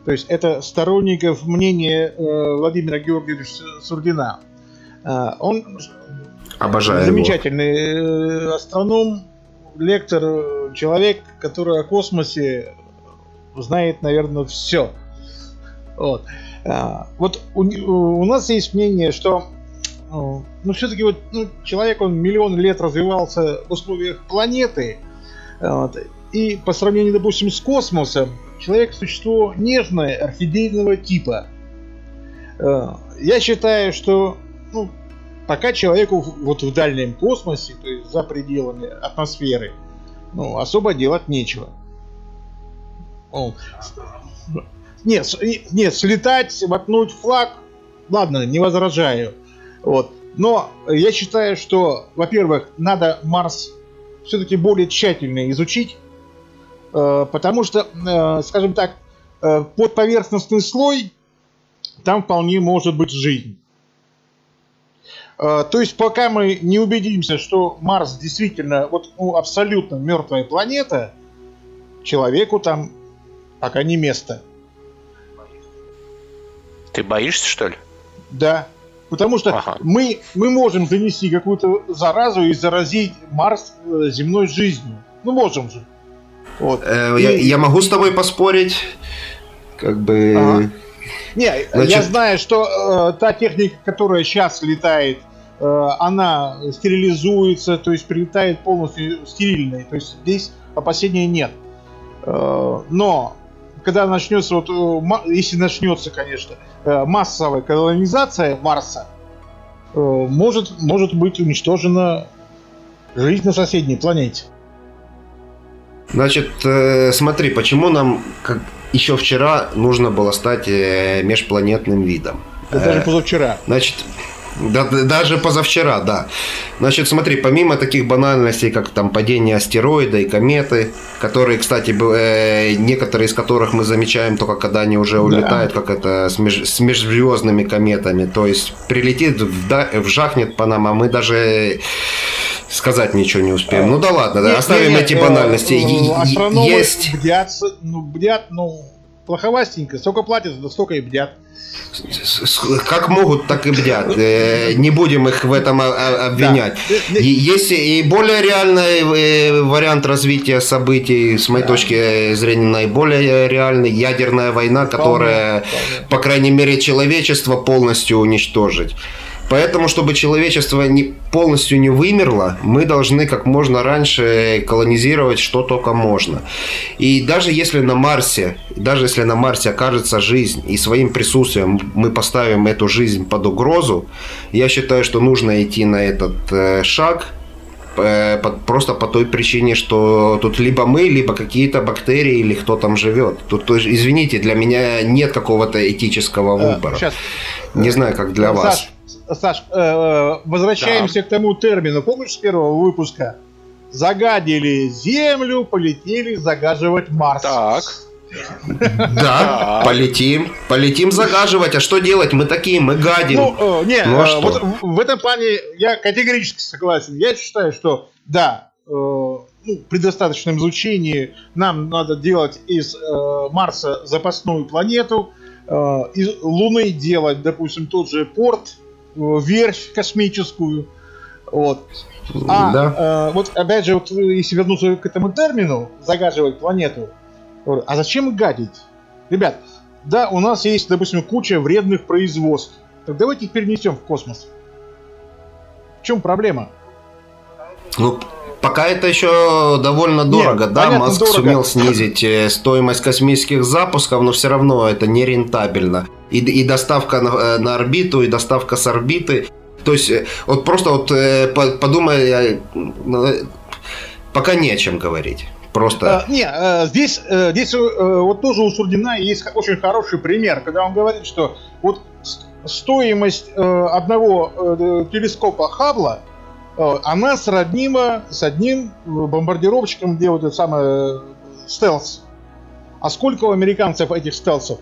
То есть это сторонников мнения э, Владимира Георгиевича Сурдина. Э, он Обожаю замечательный его. Астроном. Лектор, человек, который о космосе знает, наверное, все. Вот, вот у, у нас есть мнение, что ну, все-таки вот, ну, человек, он миллион лет развивался в условиях планеты. Вот, и по сравнению, допустим, с космосом, человек – существо нежное, орхидейного типа. Я считаю, что... Ну, пока человеку вот в дальнем космосе, то есть за пределами атмосферы, ну, особо делать нечего. О. Нет, нет, слетать, воткнуть флаг, ладно, не возражаю. Вот. Но я считаю, что, во-первых, надо Марс все-таки более тщательно изучить, потому что, скажем так, подповерхностный слой, там вполне может быть жизнь. То есть пока мы не убедимся, что Марс действительно вот, ну, абсолютно мертвая планета, человеку там пока не место. Ты боишься, что ли? Да. Потому что ага. мы, мы можем занести какую-то заразу и заразить Марс земной жизнью. Ну, можем же. Вот. Э, и... я, я могу с тобой поспорить. Как бы... Ага. Не, значит... я знаю, что э, та техника, которая сейчас летает она стерилизуется, то есть прилетает полностью стерильной. То есть здесь опасений нет. Но когда начнется, вот, если начнется, конечно, массовая колонизация Марса, может, может быть уничтожена жизнь на соседней планете. Значит, смотри, почему нам, как еще вчера, нужно было стать межпланетным видом? Да даже позавчера. Значит, да, даже позавчера, да. Значит, смотри, помимо таких банальностей, как там падение астероида и кометы, которые, кстати, некоторые из которых мы замечаем только когда они уже улетают, да. Как это с, меж, с межзвездными кометами. То есть прилетит, вжахнет по нам, а мы даже сказать ничего не успеем. Ну да ладно, нет, да, оставим нет, эти нет, банальности. Астрономы есть. Бдят, ну, бдят, ну, плоховастенько. Столько платят, да столько и бдят. Как могут, так и бдят. Не будем их в этом обвинять. Да. Есть и более реальный вариант развития событий, с моей да. точки зрения, наиболее реальный — ядерная война, которая, вполне, по крайней мере, человечество полностью уничтожит. Поэтому, чтобы человечество не, полностью не вымерло, мы должны как можно раньше колонизировать что только можно. И даже если на Марсе, даже если на Марсе окажется жизнь, и своим присутствием мы поставим эту жизнь под угрозу, я считаю, что нужно идти на этот э, шаг. Просто по той причине, что тут либо мы, либо какие-то бактерии, или кто там живет. Тут, извините, для меня нет какого-то этического выбора. Сейчас. Не знаю, как для вас. Саш, Саш, возвращаемся да. к тому термину. Помнишь с первого выпуска? Загадили Землю, полетели загаживать Марс. Так. Да, полетим. Полетим загаживать. А что делать? Мы такие, мы гадим. Ну, не, ну, а вот в этом плане я категорически согласен. Я считаю, что да, ну, при достаточном изучении нам надо делать из Марса запасную планету, из Луны делать, допустим, тот же порт, верфь космическую. Вот. А да. вот опять же, вот, если вернуться к этому термину, загаживать планету. А зачем гадить? Ребят, да, у нас есть, допустим, куча вредных производств. Так давайте их перенесем в космос. В чем проблема? Ну, пока это еще довольно дорого. Нет, да, понятно, Маск дорого. сумел снизить стоимость космических запусков, но все равно это нерентабельно. И, и доставка на, на орбиту, и доставка с орбиты. То есть, вот просто вот подумай, пока не о чем говорить. Просто... А, не, а, здесь, а, здесь а, вот тоже у Сурдина есть очень хороший пример, когда он говорит, что вот стоимость а, одного а, телескопа Хаббла, а, она сравнима с одним бомбардировщиком, где вот это самое стелс. А сколько у американцев этих стелсов?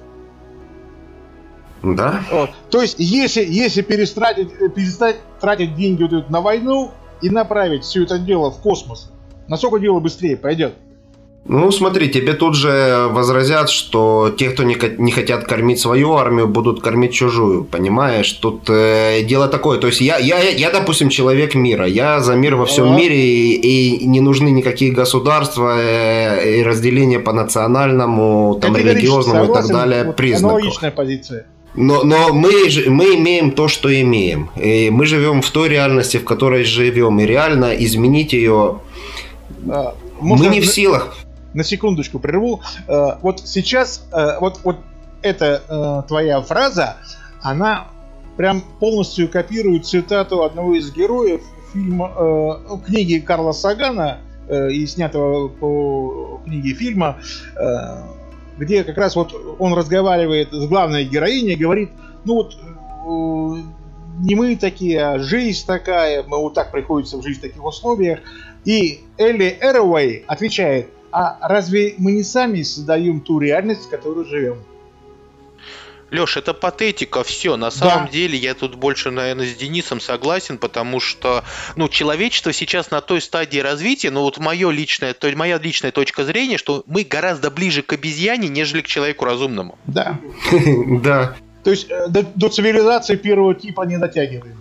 Да. Вот. То есть, если, если перестратить, перестать тратить деньги вот на войну и направить все это дело в космос, насколько дело быстрее пойдет? Ну, смотри, тебе тут же возразят, что те, кто не, не хотят кормить свою армию, будут кормить чужую. Понимаешь? Тут э, дело такое. То есть я, я, я, допустим, человек мира. Я за мир во всем мире, и, и не нужны никакие государства э, и разделения по национальному, там, религиозному согласен, и так далее вот признаку. Аналогичная позиция. Но, но мы, мы имеем то, что имеем. И мы живем в той реальности, в которой живем. И реально изменить ее... Можно мы не в силах. На секундочку прерву. Вот сейчас вот, вот эта твоя фраза, она прям полностью копирует цитату одного из героев фильма, книги Карла Сагана, и снятого по книге фильма, где как раз вот он разговаривает с главной героиней, говорит: ну вот не мы такие, а жизнь такая, мы вот так приходится в жизнь в таких условиях. И Элли Эруэй отвечает: а разве мы не сами создаем ту реальность, в которой живем? Леш, это патетика, все. На самом да. деле я тут больше, наверное, с Денисом согласен, потому что ну, человечество сейчас на той стадии развития, ну вот моё личное, то, моя личная точка зрения, что мы гораздо ближе к обезьяне, нежели к человеку разумному. Да. Да. То есть до цивилизации первого типа не дотягиваем.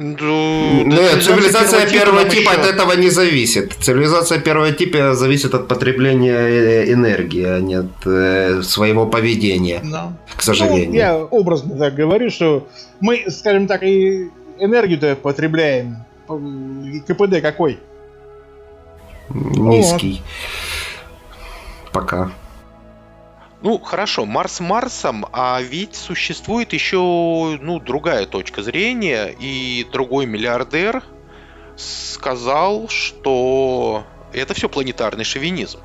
Ну, нет, цивилизация первого типа от этого не зависит. Цивилизация первого типа зависит от потребления энергии, а не от э, своего поведения. Да. К сожалению. Ну, я образно так говорю, что мы, скажем так, и энергию-то потребляем? КПД какой? Низкий. Вот. Пока. Ну, хорошо, Марс Марсом, а ведь существует еще, ну, другая точка зрения, и другой миллиардер сказал, что это все планетарный шовинизм.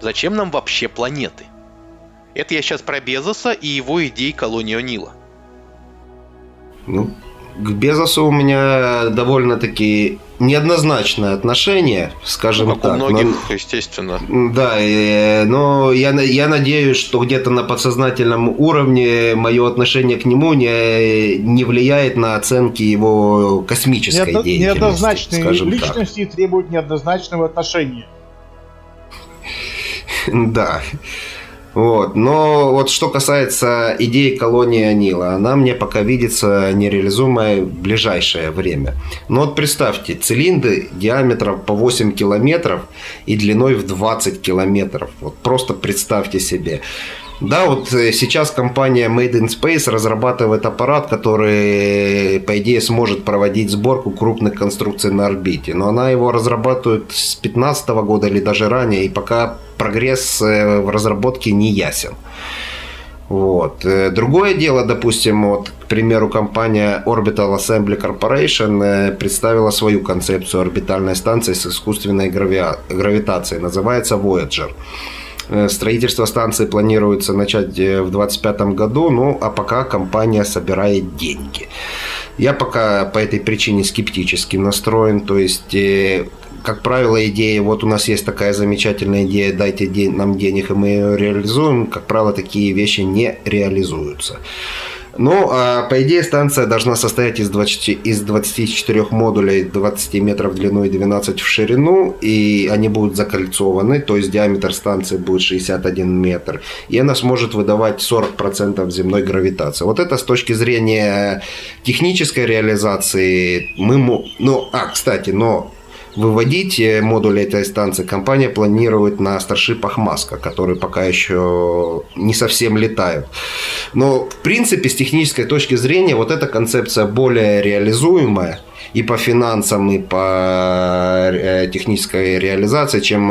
Зачем нам вообще планеты? Это я сейчас про Безоса и его идеи колонии Нила. Ну, к Безосу у меня довольно-таки неоднозначное отношение, скажем так. Как у многих, но, естественно. Да, но я, я надеюсь, что где-то на подсознательном уровне мое отношение к нему не, не влияет на оценки его космической Неодно, деятельности. Неоднозначные личности так. требуют неоднозначного отношения. Да. Вот. Но вот что касается идеи колонии Нила, она мне пока видится нереализуемой в ближайшее время. Но вот представьте, цилиндры диаметром по восемь километров и длиной в двадцать километров. Вот просто представьте себе. Да, вот сейчас компания Made in Space разрабатывает аппарат, который, по идее, сможет проводить сборку крупных конструкций на орбите. Но она его разрабатывает с пятнадцатого года или даже ранее, и пока прогресс в разработке не ясен. Вот. Другое дело, допустим, вот, к примеру, компания Orbital Assembly Corporation представила свою концепцию орбитальной станции с искусственной гравитацией, называется Voyager. Строительство станции планируется начать в двадцать пятом году, ну а пока компания собирает деньги. Я пока по этой причине скептически настроен, то есть, как правило, идеи, вот у нас есть такая замечательная идея, дайте нам денег, и мы ее реализуем, как правило, такие вещи не реализуются. Ну, а по идее, станция должна состоять из, двадцати, из двадцати четырёх модулей, двадцать метров в длину и двенадцать в ширину, и они будут закольцованы, то есть диаметр станции будет шестьдесят один метр, и она сможет выдавать сорок процентов земной гравитации. Вот это с точки зрения технической реализации мы... Мо... Ну, а, кстати, но... Выводить модули этой станции компания планирует на старшипах Маска, которые пока еще не совсем летают. Но, в принципе, с технической точки зрения, вот эта концепция более реализуемая и по финансам, и по технической реализации, чем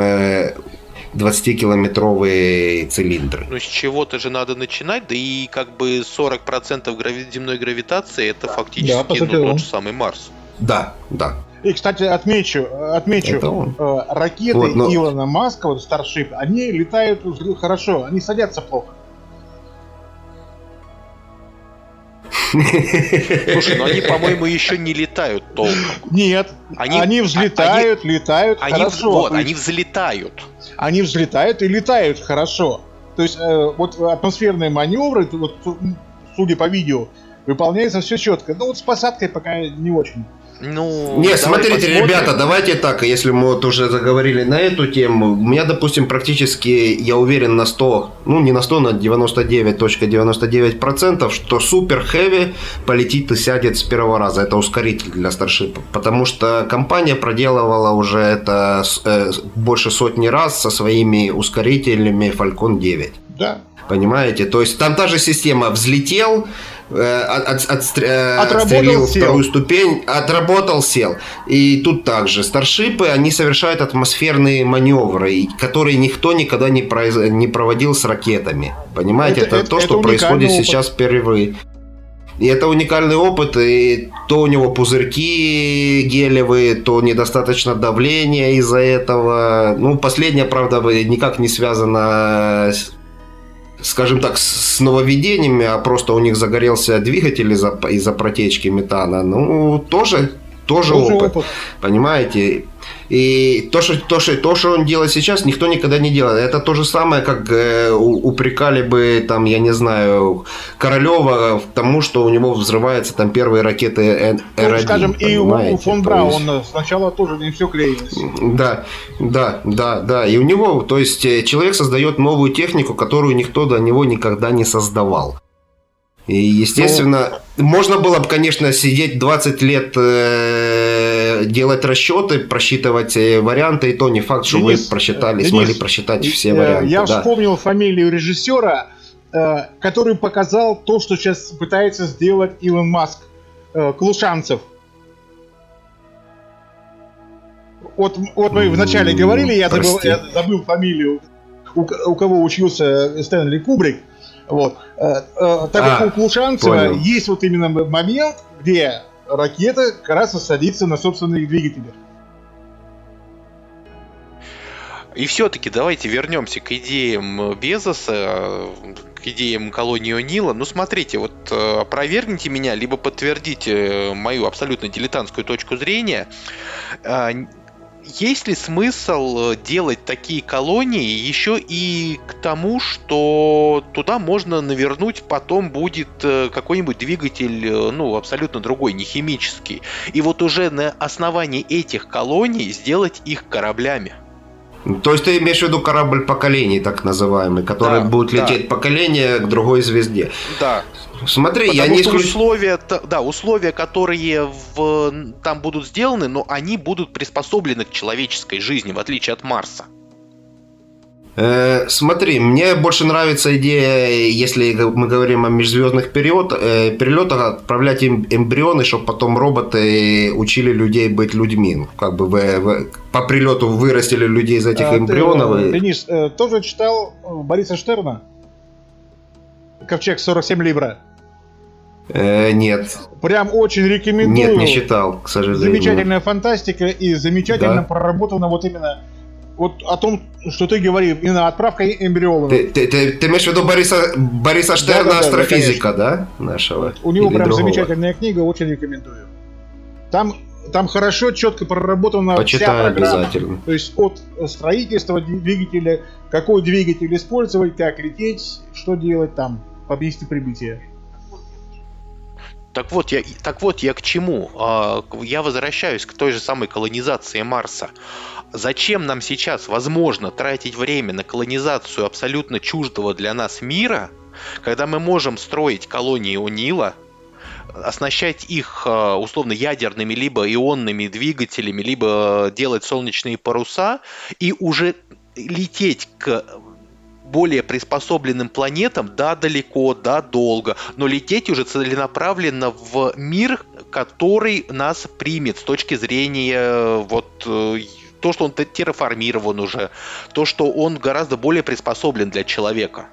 двадцатикилометровые цилиндры. Ну, с чего-то же надо начинать, да и как бы сорок процентов грави- земной гравитации, это фактически да, ну, тот же самый Марс. Да, да. И, кстати, отмечу, отмечу э, ракеты вот, но... Илона Маска, вот Starship, они летают хорошо, они садятся плохо. Слушай, но они, по-моему, еще не летают толком. Нет, они, они взлетают, они, летают они, хорошо. Вот, они взлетают. Они взлетают и летают хорошо. То есть, э, вот атмосферные маневры, вот, судя по видео, выполняются все четко. Ну, вот с посадкой пока не очень. Ну, не, смотрите, посмотрим. Ребята, давайте так, если мы вот уже заговорили на эту тему, у меня, допустим, практически, я уверен на сто, ну не на сто, на девяносто девять целых девяносто девять процентов, что Super Heavy полетит и сядет с первого раза, это ускоритель для Starship, потому что компания проделывала уже это больше сотни раз со своими ускорителями Falcon девять. Да. Понимаете, то есть там та же система, взлетел, От, от, отстрелил сел. Вторую ступень, отработал, сел. И тут также старшипы, они совершают атмосферные маневры, которые никто никогда не, произ... не проводил с ракетами. Понимаете, это, это, это то, это что происходит опыт. Сейчас впервые. И это уникальный опыт, и то у него пузырьки гелевые, то недостаточно давления из-за этого. Ну, последнее, правда, никак не связано с... скажем так, с нововведениями, а просто у них загорелся двигатель из-за, из-за протечки метана, ну, тоже, тоже, тоже опыт, опыт, понимаете? И то что, то, что, то, что он делает сейчас, никто никогда не делает. Это то же самое, как э, упрекали бы, там, я не знаю, Королева в тому, что у него взрываются там первые ракеты эр один. Ну, скажем, и у фон Брауна сначала тоже не все клеилось. Да, да, да, да. И у него, то есть, человек создает новую технику, которую никто до него никогда не создавал. И, естественно, ну, можно было бы, конечно, сидеть двадцать лет, э, делать расчеты, просчитывать варианты, и то не факт, что Денис, вы просчитали, Денис, смогли просчитать и, все варианты. Я да. вспомнил фамилию режиссера, э, который показал то, что сейчас пытается сделать Илон Маск. э, клушанцев. Вот, вот мы вначале говорили, я забыл, я забыл фамилию, у, у кого учился Стэнли Кубрик. Вот. Э, э, так как у Клушанцева есть вот именно момент, где ракета как раз садится на собственных двигателях. И все-таки давайте вернемся к идеям Безоса, к идеям колонии Нила. Ну, смотрите, вот опровергните меня, либо подтвердите мою абсолютно дилетантскую точку зрения. Есть ли смысл делать такие колонии еще и к тому, что туда можно навернуть потом будет какой-нибудь двигатель, ну, абсолютно другой, не химический. И вот уже на основании этих колоний сделать их кораблями? То есть ты имеешь в виду корабль поколений, так называемый, который да, будет лететь да. поколение к другой звезде. Да. Смотри, потому я не исключ... условия, да, условия, которые в, там будут сделаны, но они будут приспособлены к человеческой жизни, в отличие от Марса. Э, смотри, мне больше нравится идея, если мы говорим о межзвездных период, э, перелетах, отправлять им эмбрионы, чтобы потом роботы учили людей быть людьми. Как бы вы, вы, по прилету вырастили людей из этих а, эмбрионов. Ты, и... Денис, э, тоже читал Бориса Штерна? Ковчег сорок семь Либра. Э, нет. Прям очень рекомендую. Нет, не читал, к сожалению. Замечательная фантастика и замечательно да? проработана вот именно. Вот о том, что ты говорил, именно отправка эмбриона. Ты, ты, ты, ты имеешь в виду Бориса, Бориса Штерна, да, да, астрофизика, да, да? Нашего. У него прям другого. Замечательная книга, очень рекомендую. Там, там хорошо, четко проработана Почитаю вся программа. Обязательно. То есть от строительства двигателя, какой двигатель использовать, как лететь, что делать там по месту прибытия. Так вот, я, так вот, я к чему? Я возвращаюсь к той же самой колонизации Марса. Зачем нам сейчас, возможно, тратить время на колонизацию абсолютно чуждого для нас мира, когда мы можем строить колонии у Нила, оснащать их условно ядерными либо ионными двигателями, либо делать солнечные паруса и уже лететь к более приспособленным планетам, да, далеко, да, долго, но лететь уже целенаправленно в мир, который нас примет с точки зрения вот... То, что он терраформирован уже, то, что он гораздо более приспособлен для человека.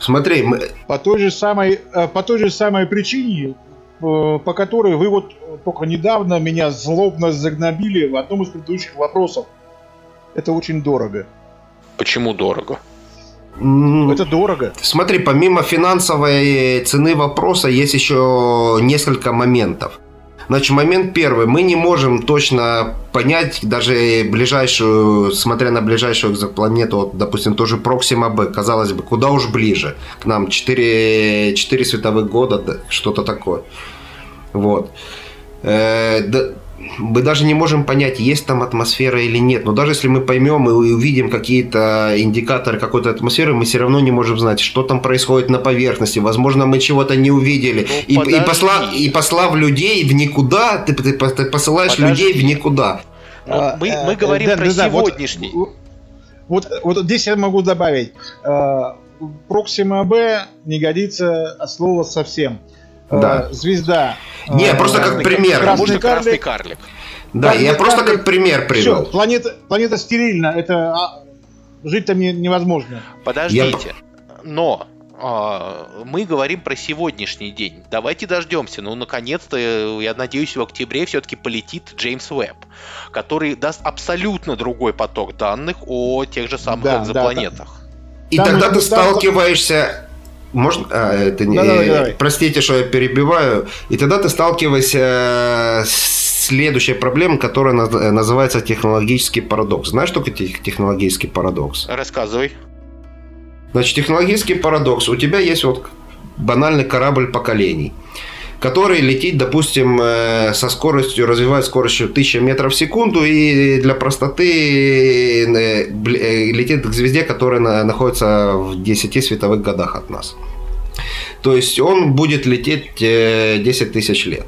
Смотри, мы... по той же самой, по той же самой причине, по которой вы вот только недавно меня злобно загнобили в одном из предыдущих вопросов. Это очень дорого. Почему дорого? Это дорого. Смотри, помимо финансовой цены вопроса есть еще несколько моментов. Значит, момент первый. Мы не можем точно понять даже ближайшую, смотря на ближайшую экзопланету, вот, допустим, тоже Проксима Б, казалось бы, куда уж ближе к нам, четыре, четыре световых года, что-то такое. Вот. Э, да, мы даже не можем понять, есть там атмосфера или нет. Но даже если мы поймем и увидим какие-то индикаторы какой-то атмосферы, мы все равно не можем знать, что там происходит на поверхности. Возможно, мы чего-то не увидели. Ну, и, и, посла, и послав людей в никуда, ты, ты, ты посылаешь подожди. людей в никуда. А, мы, мы говорим да, про да, сегодняшний. Вот, вот, вот здесь я могу добавить. Проксима Б не годится от слова совсем. Да. Звезда. Не, просто как пример. Красный, красный карлик. карлик. Да, красный я карлик. Просто как пример привел. Все, планета, планета стерильна, это а, жить там не, невозможно. Подождите, я... но а, мы говорим про сегодняшний день. Давайте дождемся. Ну, наконец-то, я надеюсь, в октябре все-таки полетит Джеймс Уэбб, который даст абсолютно другой поток данных о тех же самых да, экзопланетах. Да, да. И там тогда же, ты сталкиваешься. Можно? А, это не... давай, давай. Простите, что я перебиваю. И тогда ты сталкиваешься с следующей проблемой, которая называется технологический парадокс. Знаешь, что такое технологический парадокс? Рассказывай. Значит, технологический парадокс. У тебя есть вот банальный корабль поколений, который летит, допустим, со скоростью, развивает скоростью тысяча метров в секунду и для простоты летит к звезде, которая находится в десяти световых годах от нас. То есть он будет лететь десять тысяч лет.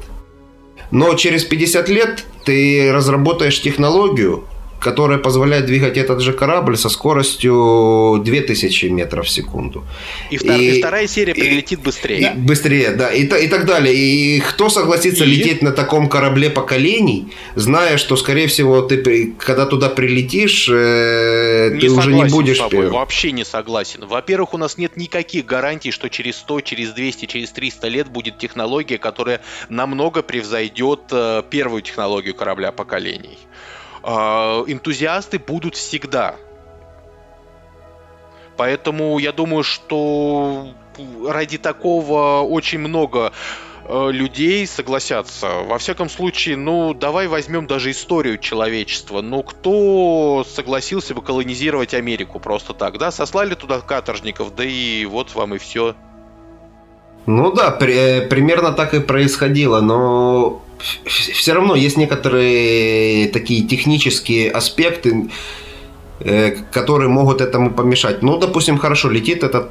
Но через пятьдесят лет ты разработаешь технологию, которая позволяет двигать этот же корабль со скоростью две тысячи метров в секунду. И, втор- и, и вторая серия прилетит и, быстрее. И, быстрее, да, и, и так далее. И кто согласится и... лететь на таком корабле поколений, зная, что, скорее всего, ты, когда туда прилетишь, э, не ты уже не будешь... Не согласен, вообще не согласен. Во-первых, у нас нет никаких гарантий, что через сто, через двести, через триста лет будет технология, которая намного превзойдет э, первую технологию корабля поколений. Энтузиасты будут всегда. Поэтому я думаю, что ради такого очень много людей согласятся. Во всяком случае, ну, давай возьмем даже историю человечества. Ну, кто согласился бы колонизировать Америку просто так, да? Сослали туда каторжников, да и вот вам и все. Ну да, при, примерно так и происходило, но... Все равно есть некоторые такие технические аспекты, которые могут этому помешать. Ну, допустим, хорошо, летит этот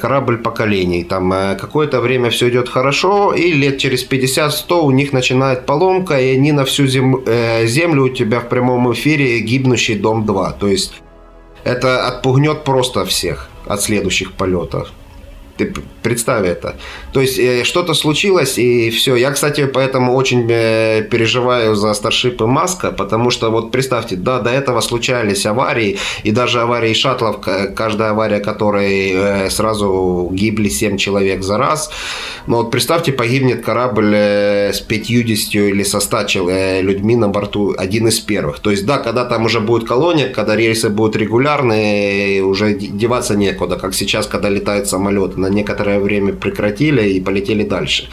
корабль поколений. Там какое-то время все идет хорошо, и лет через пятьдесят-сто у них начинает поломка, и они на всю землю у тебя в прямом эфире гибнущий Дом-два. То есть это отпугнет просто всех от следующих полетов. Ты представь это. То есть что-то случилось, и все. Я, кстати, поэтому очень переживаю за Старшип и Маска, потому что вот представьте, да, до этого случались аварии, и даже аварии шаттлов, каждая авария которой сразу гибли семь человек за раз. Но вот представьте, погибнет корабль с пятьюдесятью или со ста людьми на борту, один из первых. То есть да, когда там уже будет колония, когда рейсы будут регулярные, уже деваться некуда, как сейчас, когда летают самолеты. На некоторое время прекратили и полетели дальше.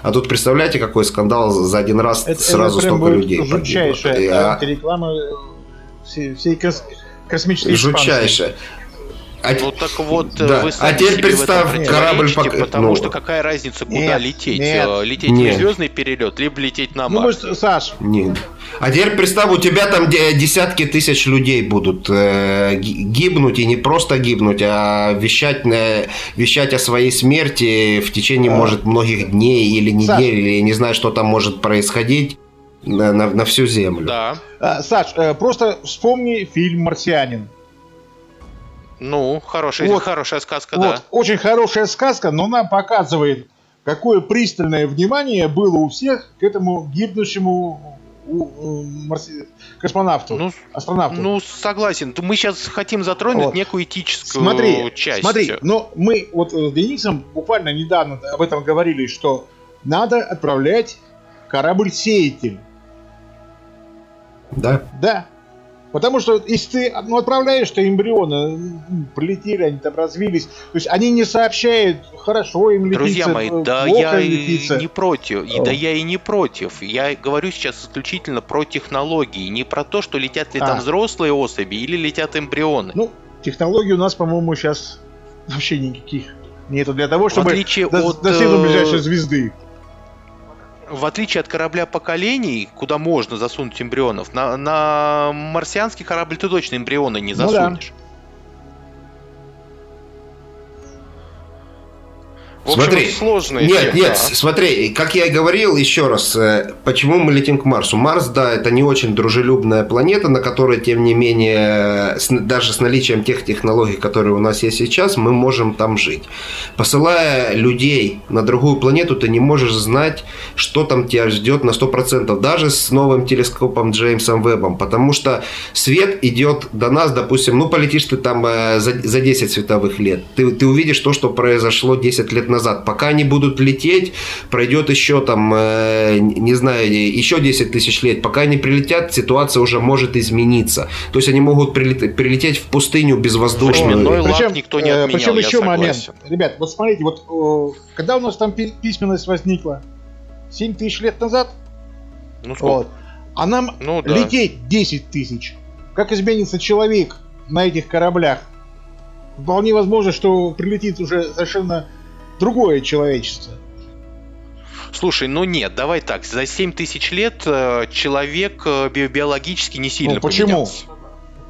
А тут представляете, какой скандал за один раз, это, сразу это столько людей. Жутчайшая реклама всей, всей кос... космической жутчайшая. А, ну так вот, да. Вы сами а теперь представь, корабль пока... Потому ну, что какая разница, куда нет, лететь? Нет, лететь нет. В звездный перелет, либо лететь на Марс. Ну, Саш. Нет. А теперь представь, у тебя там десятки тысяч людей будут э, гибнуть, и не просто гибнуть, а вещать, э, вещать о своей смерти в течение, а. может, многих дней или недель, Саш. Или не знаю, что там может происходить на, на, на всю Землю. Да. А, Саш, э, просто вспомни фильм «Марсианин». Ну, хорошая, вот, хорошая сказка, вот, да. Очень хорошая сказка, но она показывает, какое пристальное внимание было у всех к этому гибнущему марси... космонавту, ну, астронавту. Ну, согласен. Мы сейчас хотим затронуть вот. некую этическую смотри, часть. Смотри, но мы вот с Денисом буквально недавно об этом говорили, что надо отправлять корабль-сеятель. Да? Да. Потому что если ты ну, отправляешь, то эмбрионы полетели, они там развились. То есть они не сообщают, хорошо им летится, друзья мои, да я летится. не против. И, да я и не против. Я говорю сейчас исключительно про технологии. Не про то, что летят ли а. там взрослые особи или летят эмбрионы. Ну, технологии у нас, по-моему, сейчас вообще никаких нету для того, чтобы достигнуть ближайшей звезды. В отличие от корабля поколений, куда можно засунуть эмбрионов, на, на марсианский корабль ты точно эмбрионы не засунешь. Ну да. В общем, смотри, сложная нет, тема. Нет, смотри, как я и говорил еще раз, почему мы летим к Марсу. Марс, да, это не очень дружелюбная планета, на которой, тем не менее, даже с наличием тех технологий, которые у нас есть сейчас, мы можем там жить. Посылая людей на другую планету, ты не можешь знать, что там тебя ждет на сто процентов, даже с новым телескопом Джеймсом Веббом, потому что свет идет до нас, допустим, ну, полетишь ты там за, за десять световых лет, ты, ты увидишь то, что произошло десять лет назад. Пока они будут лететь, пройдет еще там, э, не знаю, еще десять тысяч лет. Пока они прилетят, ситуация уже может измениться. То есть они могут прилететь, прилететь в пустыню безвоздушную. Временной лаг никто не отменял, причем еще момент. Ребят, вот смотрите, вот когда у нас там письменность возникла? семь тысяч лет назад? Ну сколько? Вот. А нам ну, да. лететь десять тысяч. Как изменится человек на этих кораблях? Вполне возможно, что прилетит уже совершенно другое человечество. Слушай, ну нет, давай так. За семь тысяч лет человек би- биологически не сильно ну, почему? поменялся.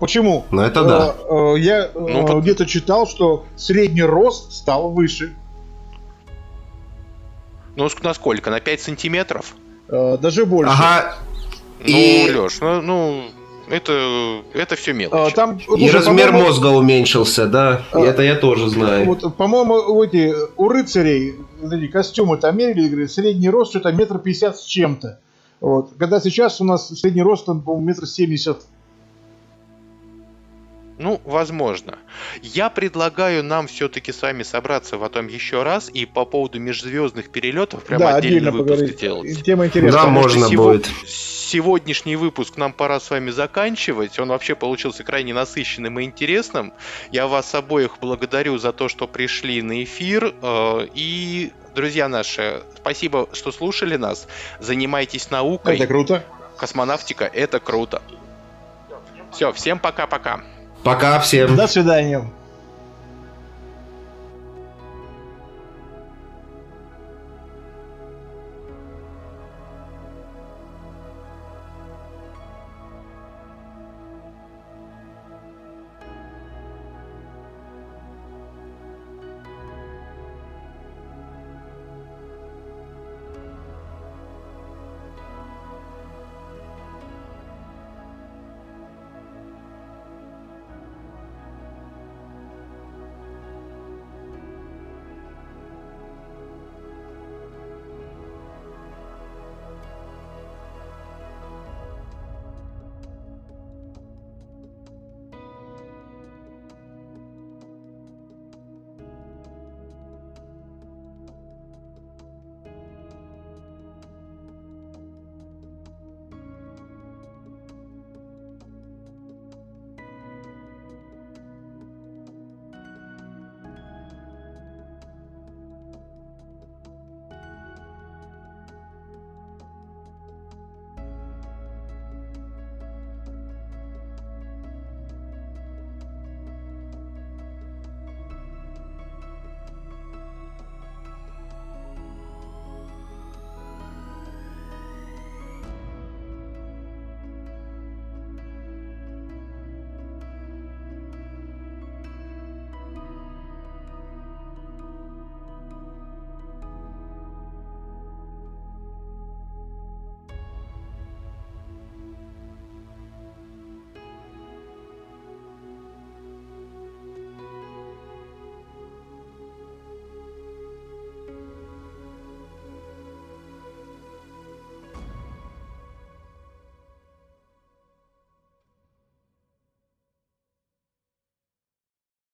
Почему? Ну это да. Я ну, где-то под... читал, что средний рост стал выше. Ну насколько? На пять сантиметров? Даже больше. Ага. Ну, и... Лёш, ну... ну... Это, это все мелочи. А, там, и слушай, размер мозга уменьшился, да. А, это я тоже знаю. Вот, по-моему, эти, у рыцарей эти костюмы там мерили, говорят, средний рост что-то метр пятьдесят с чем-то. Вот. Когда сейчас у нас средний рост, там, по-моему, метр семьдесят. Ну, возможно. Я предлагаю нам все-таки с вами собраться потом еще раз и по поводу межзвездных перелетов прямо да, отдельно выпуск делать. Тема интересная. Да, можно сего... будет. Сегодняшний выпуск нам пора с вами заканчивать. Он вообще получился крайне насыщенным и интересным. Я вас обоих благодарю за то, что пришли на эфир. И, друзья наши, спасибо, что слушали нас. Занимайтесь наукой. Это круто. Космонавтика – это круто. Все, всем пока-пока. Пока всем. До свидания.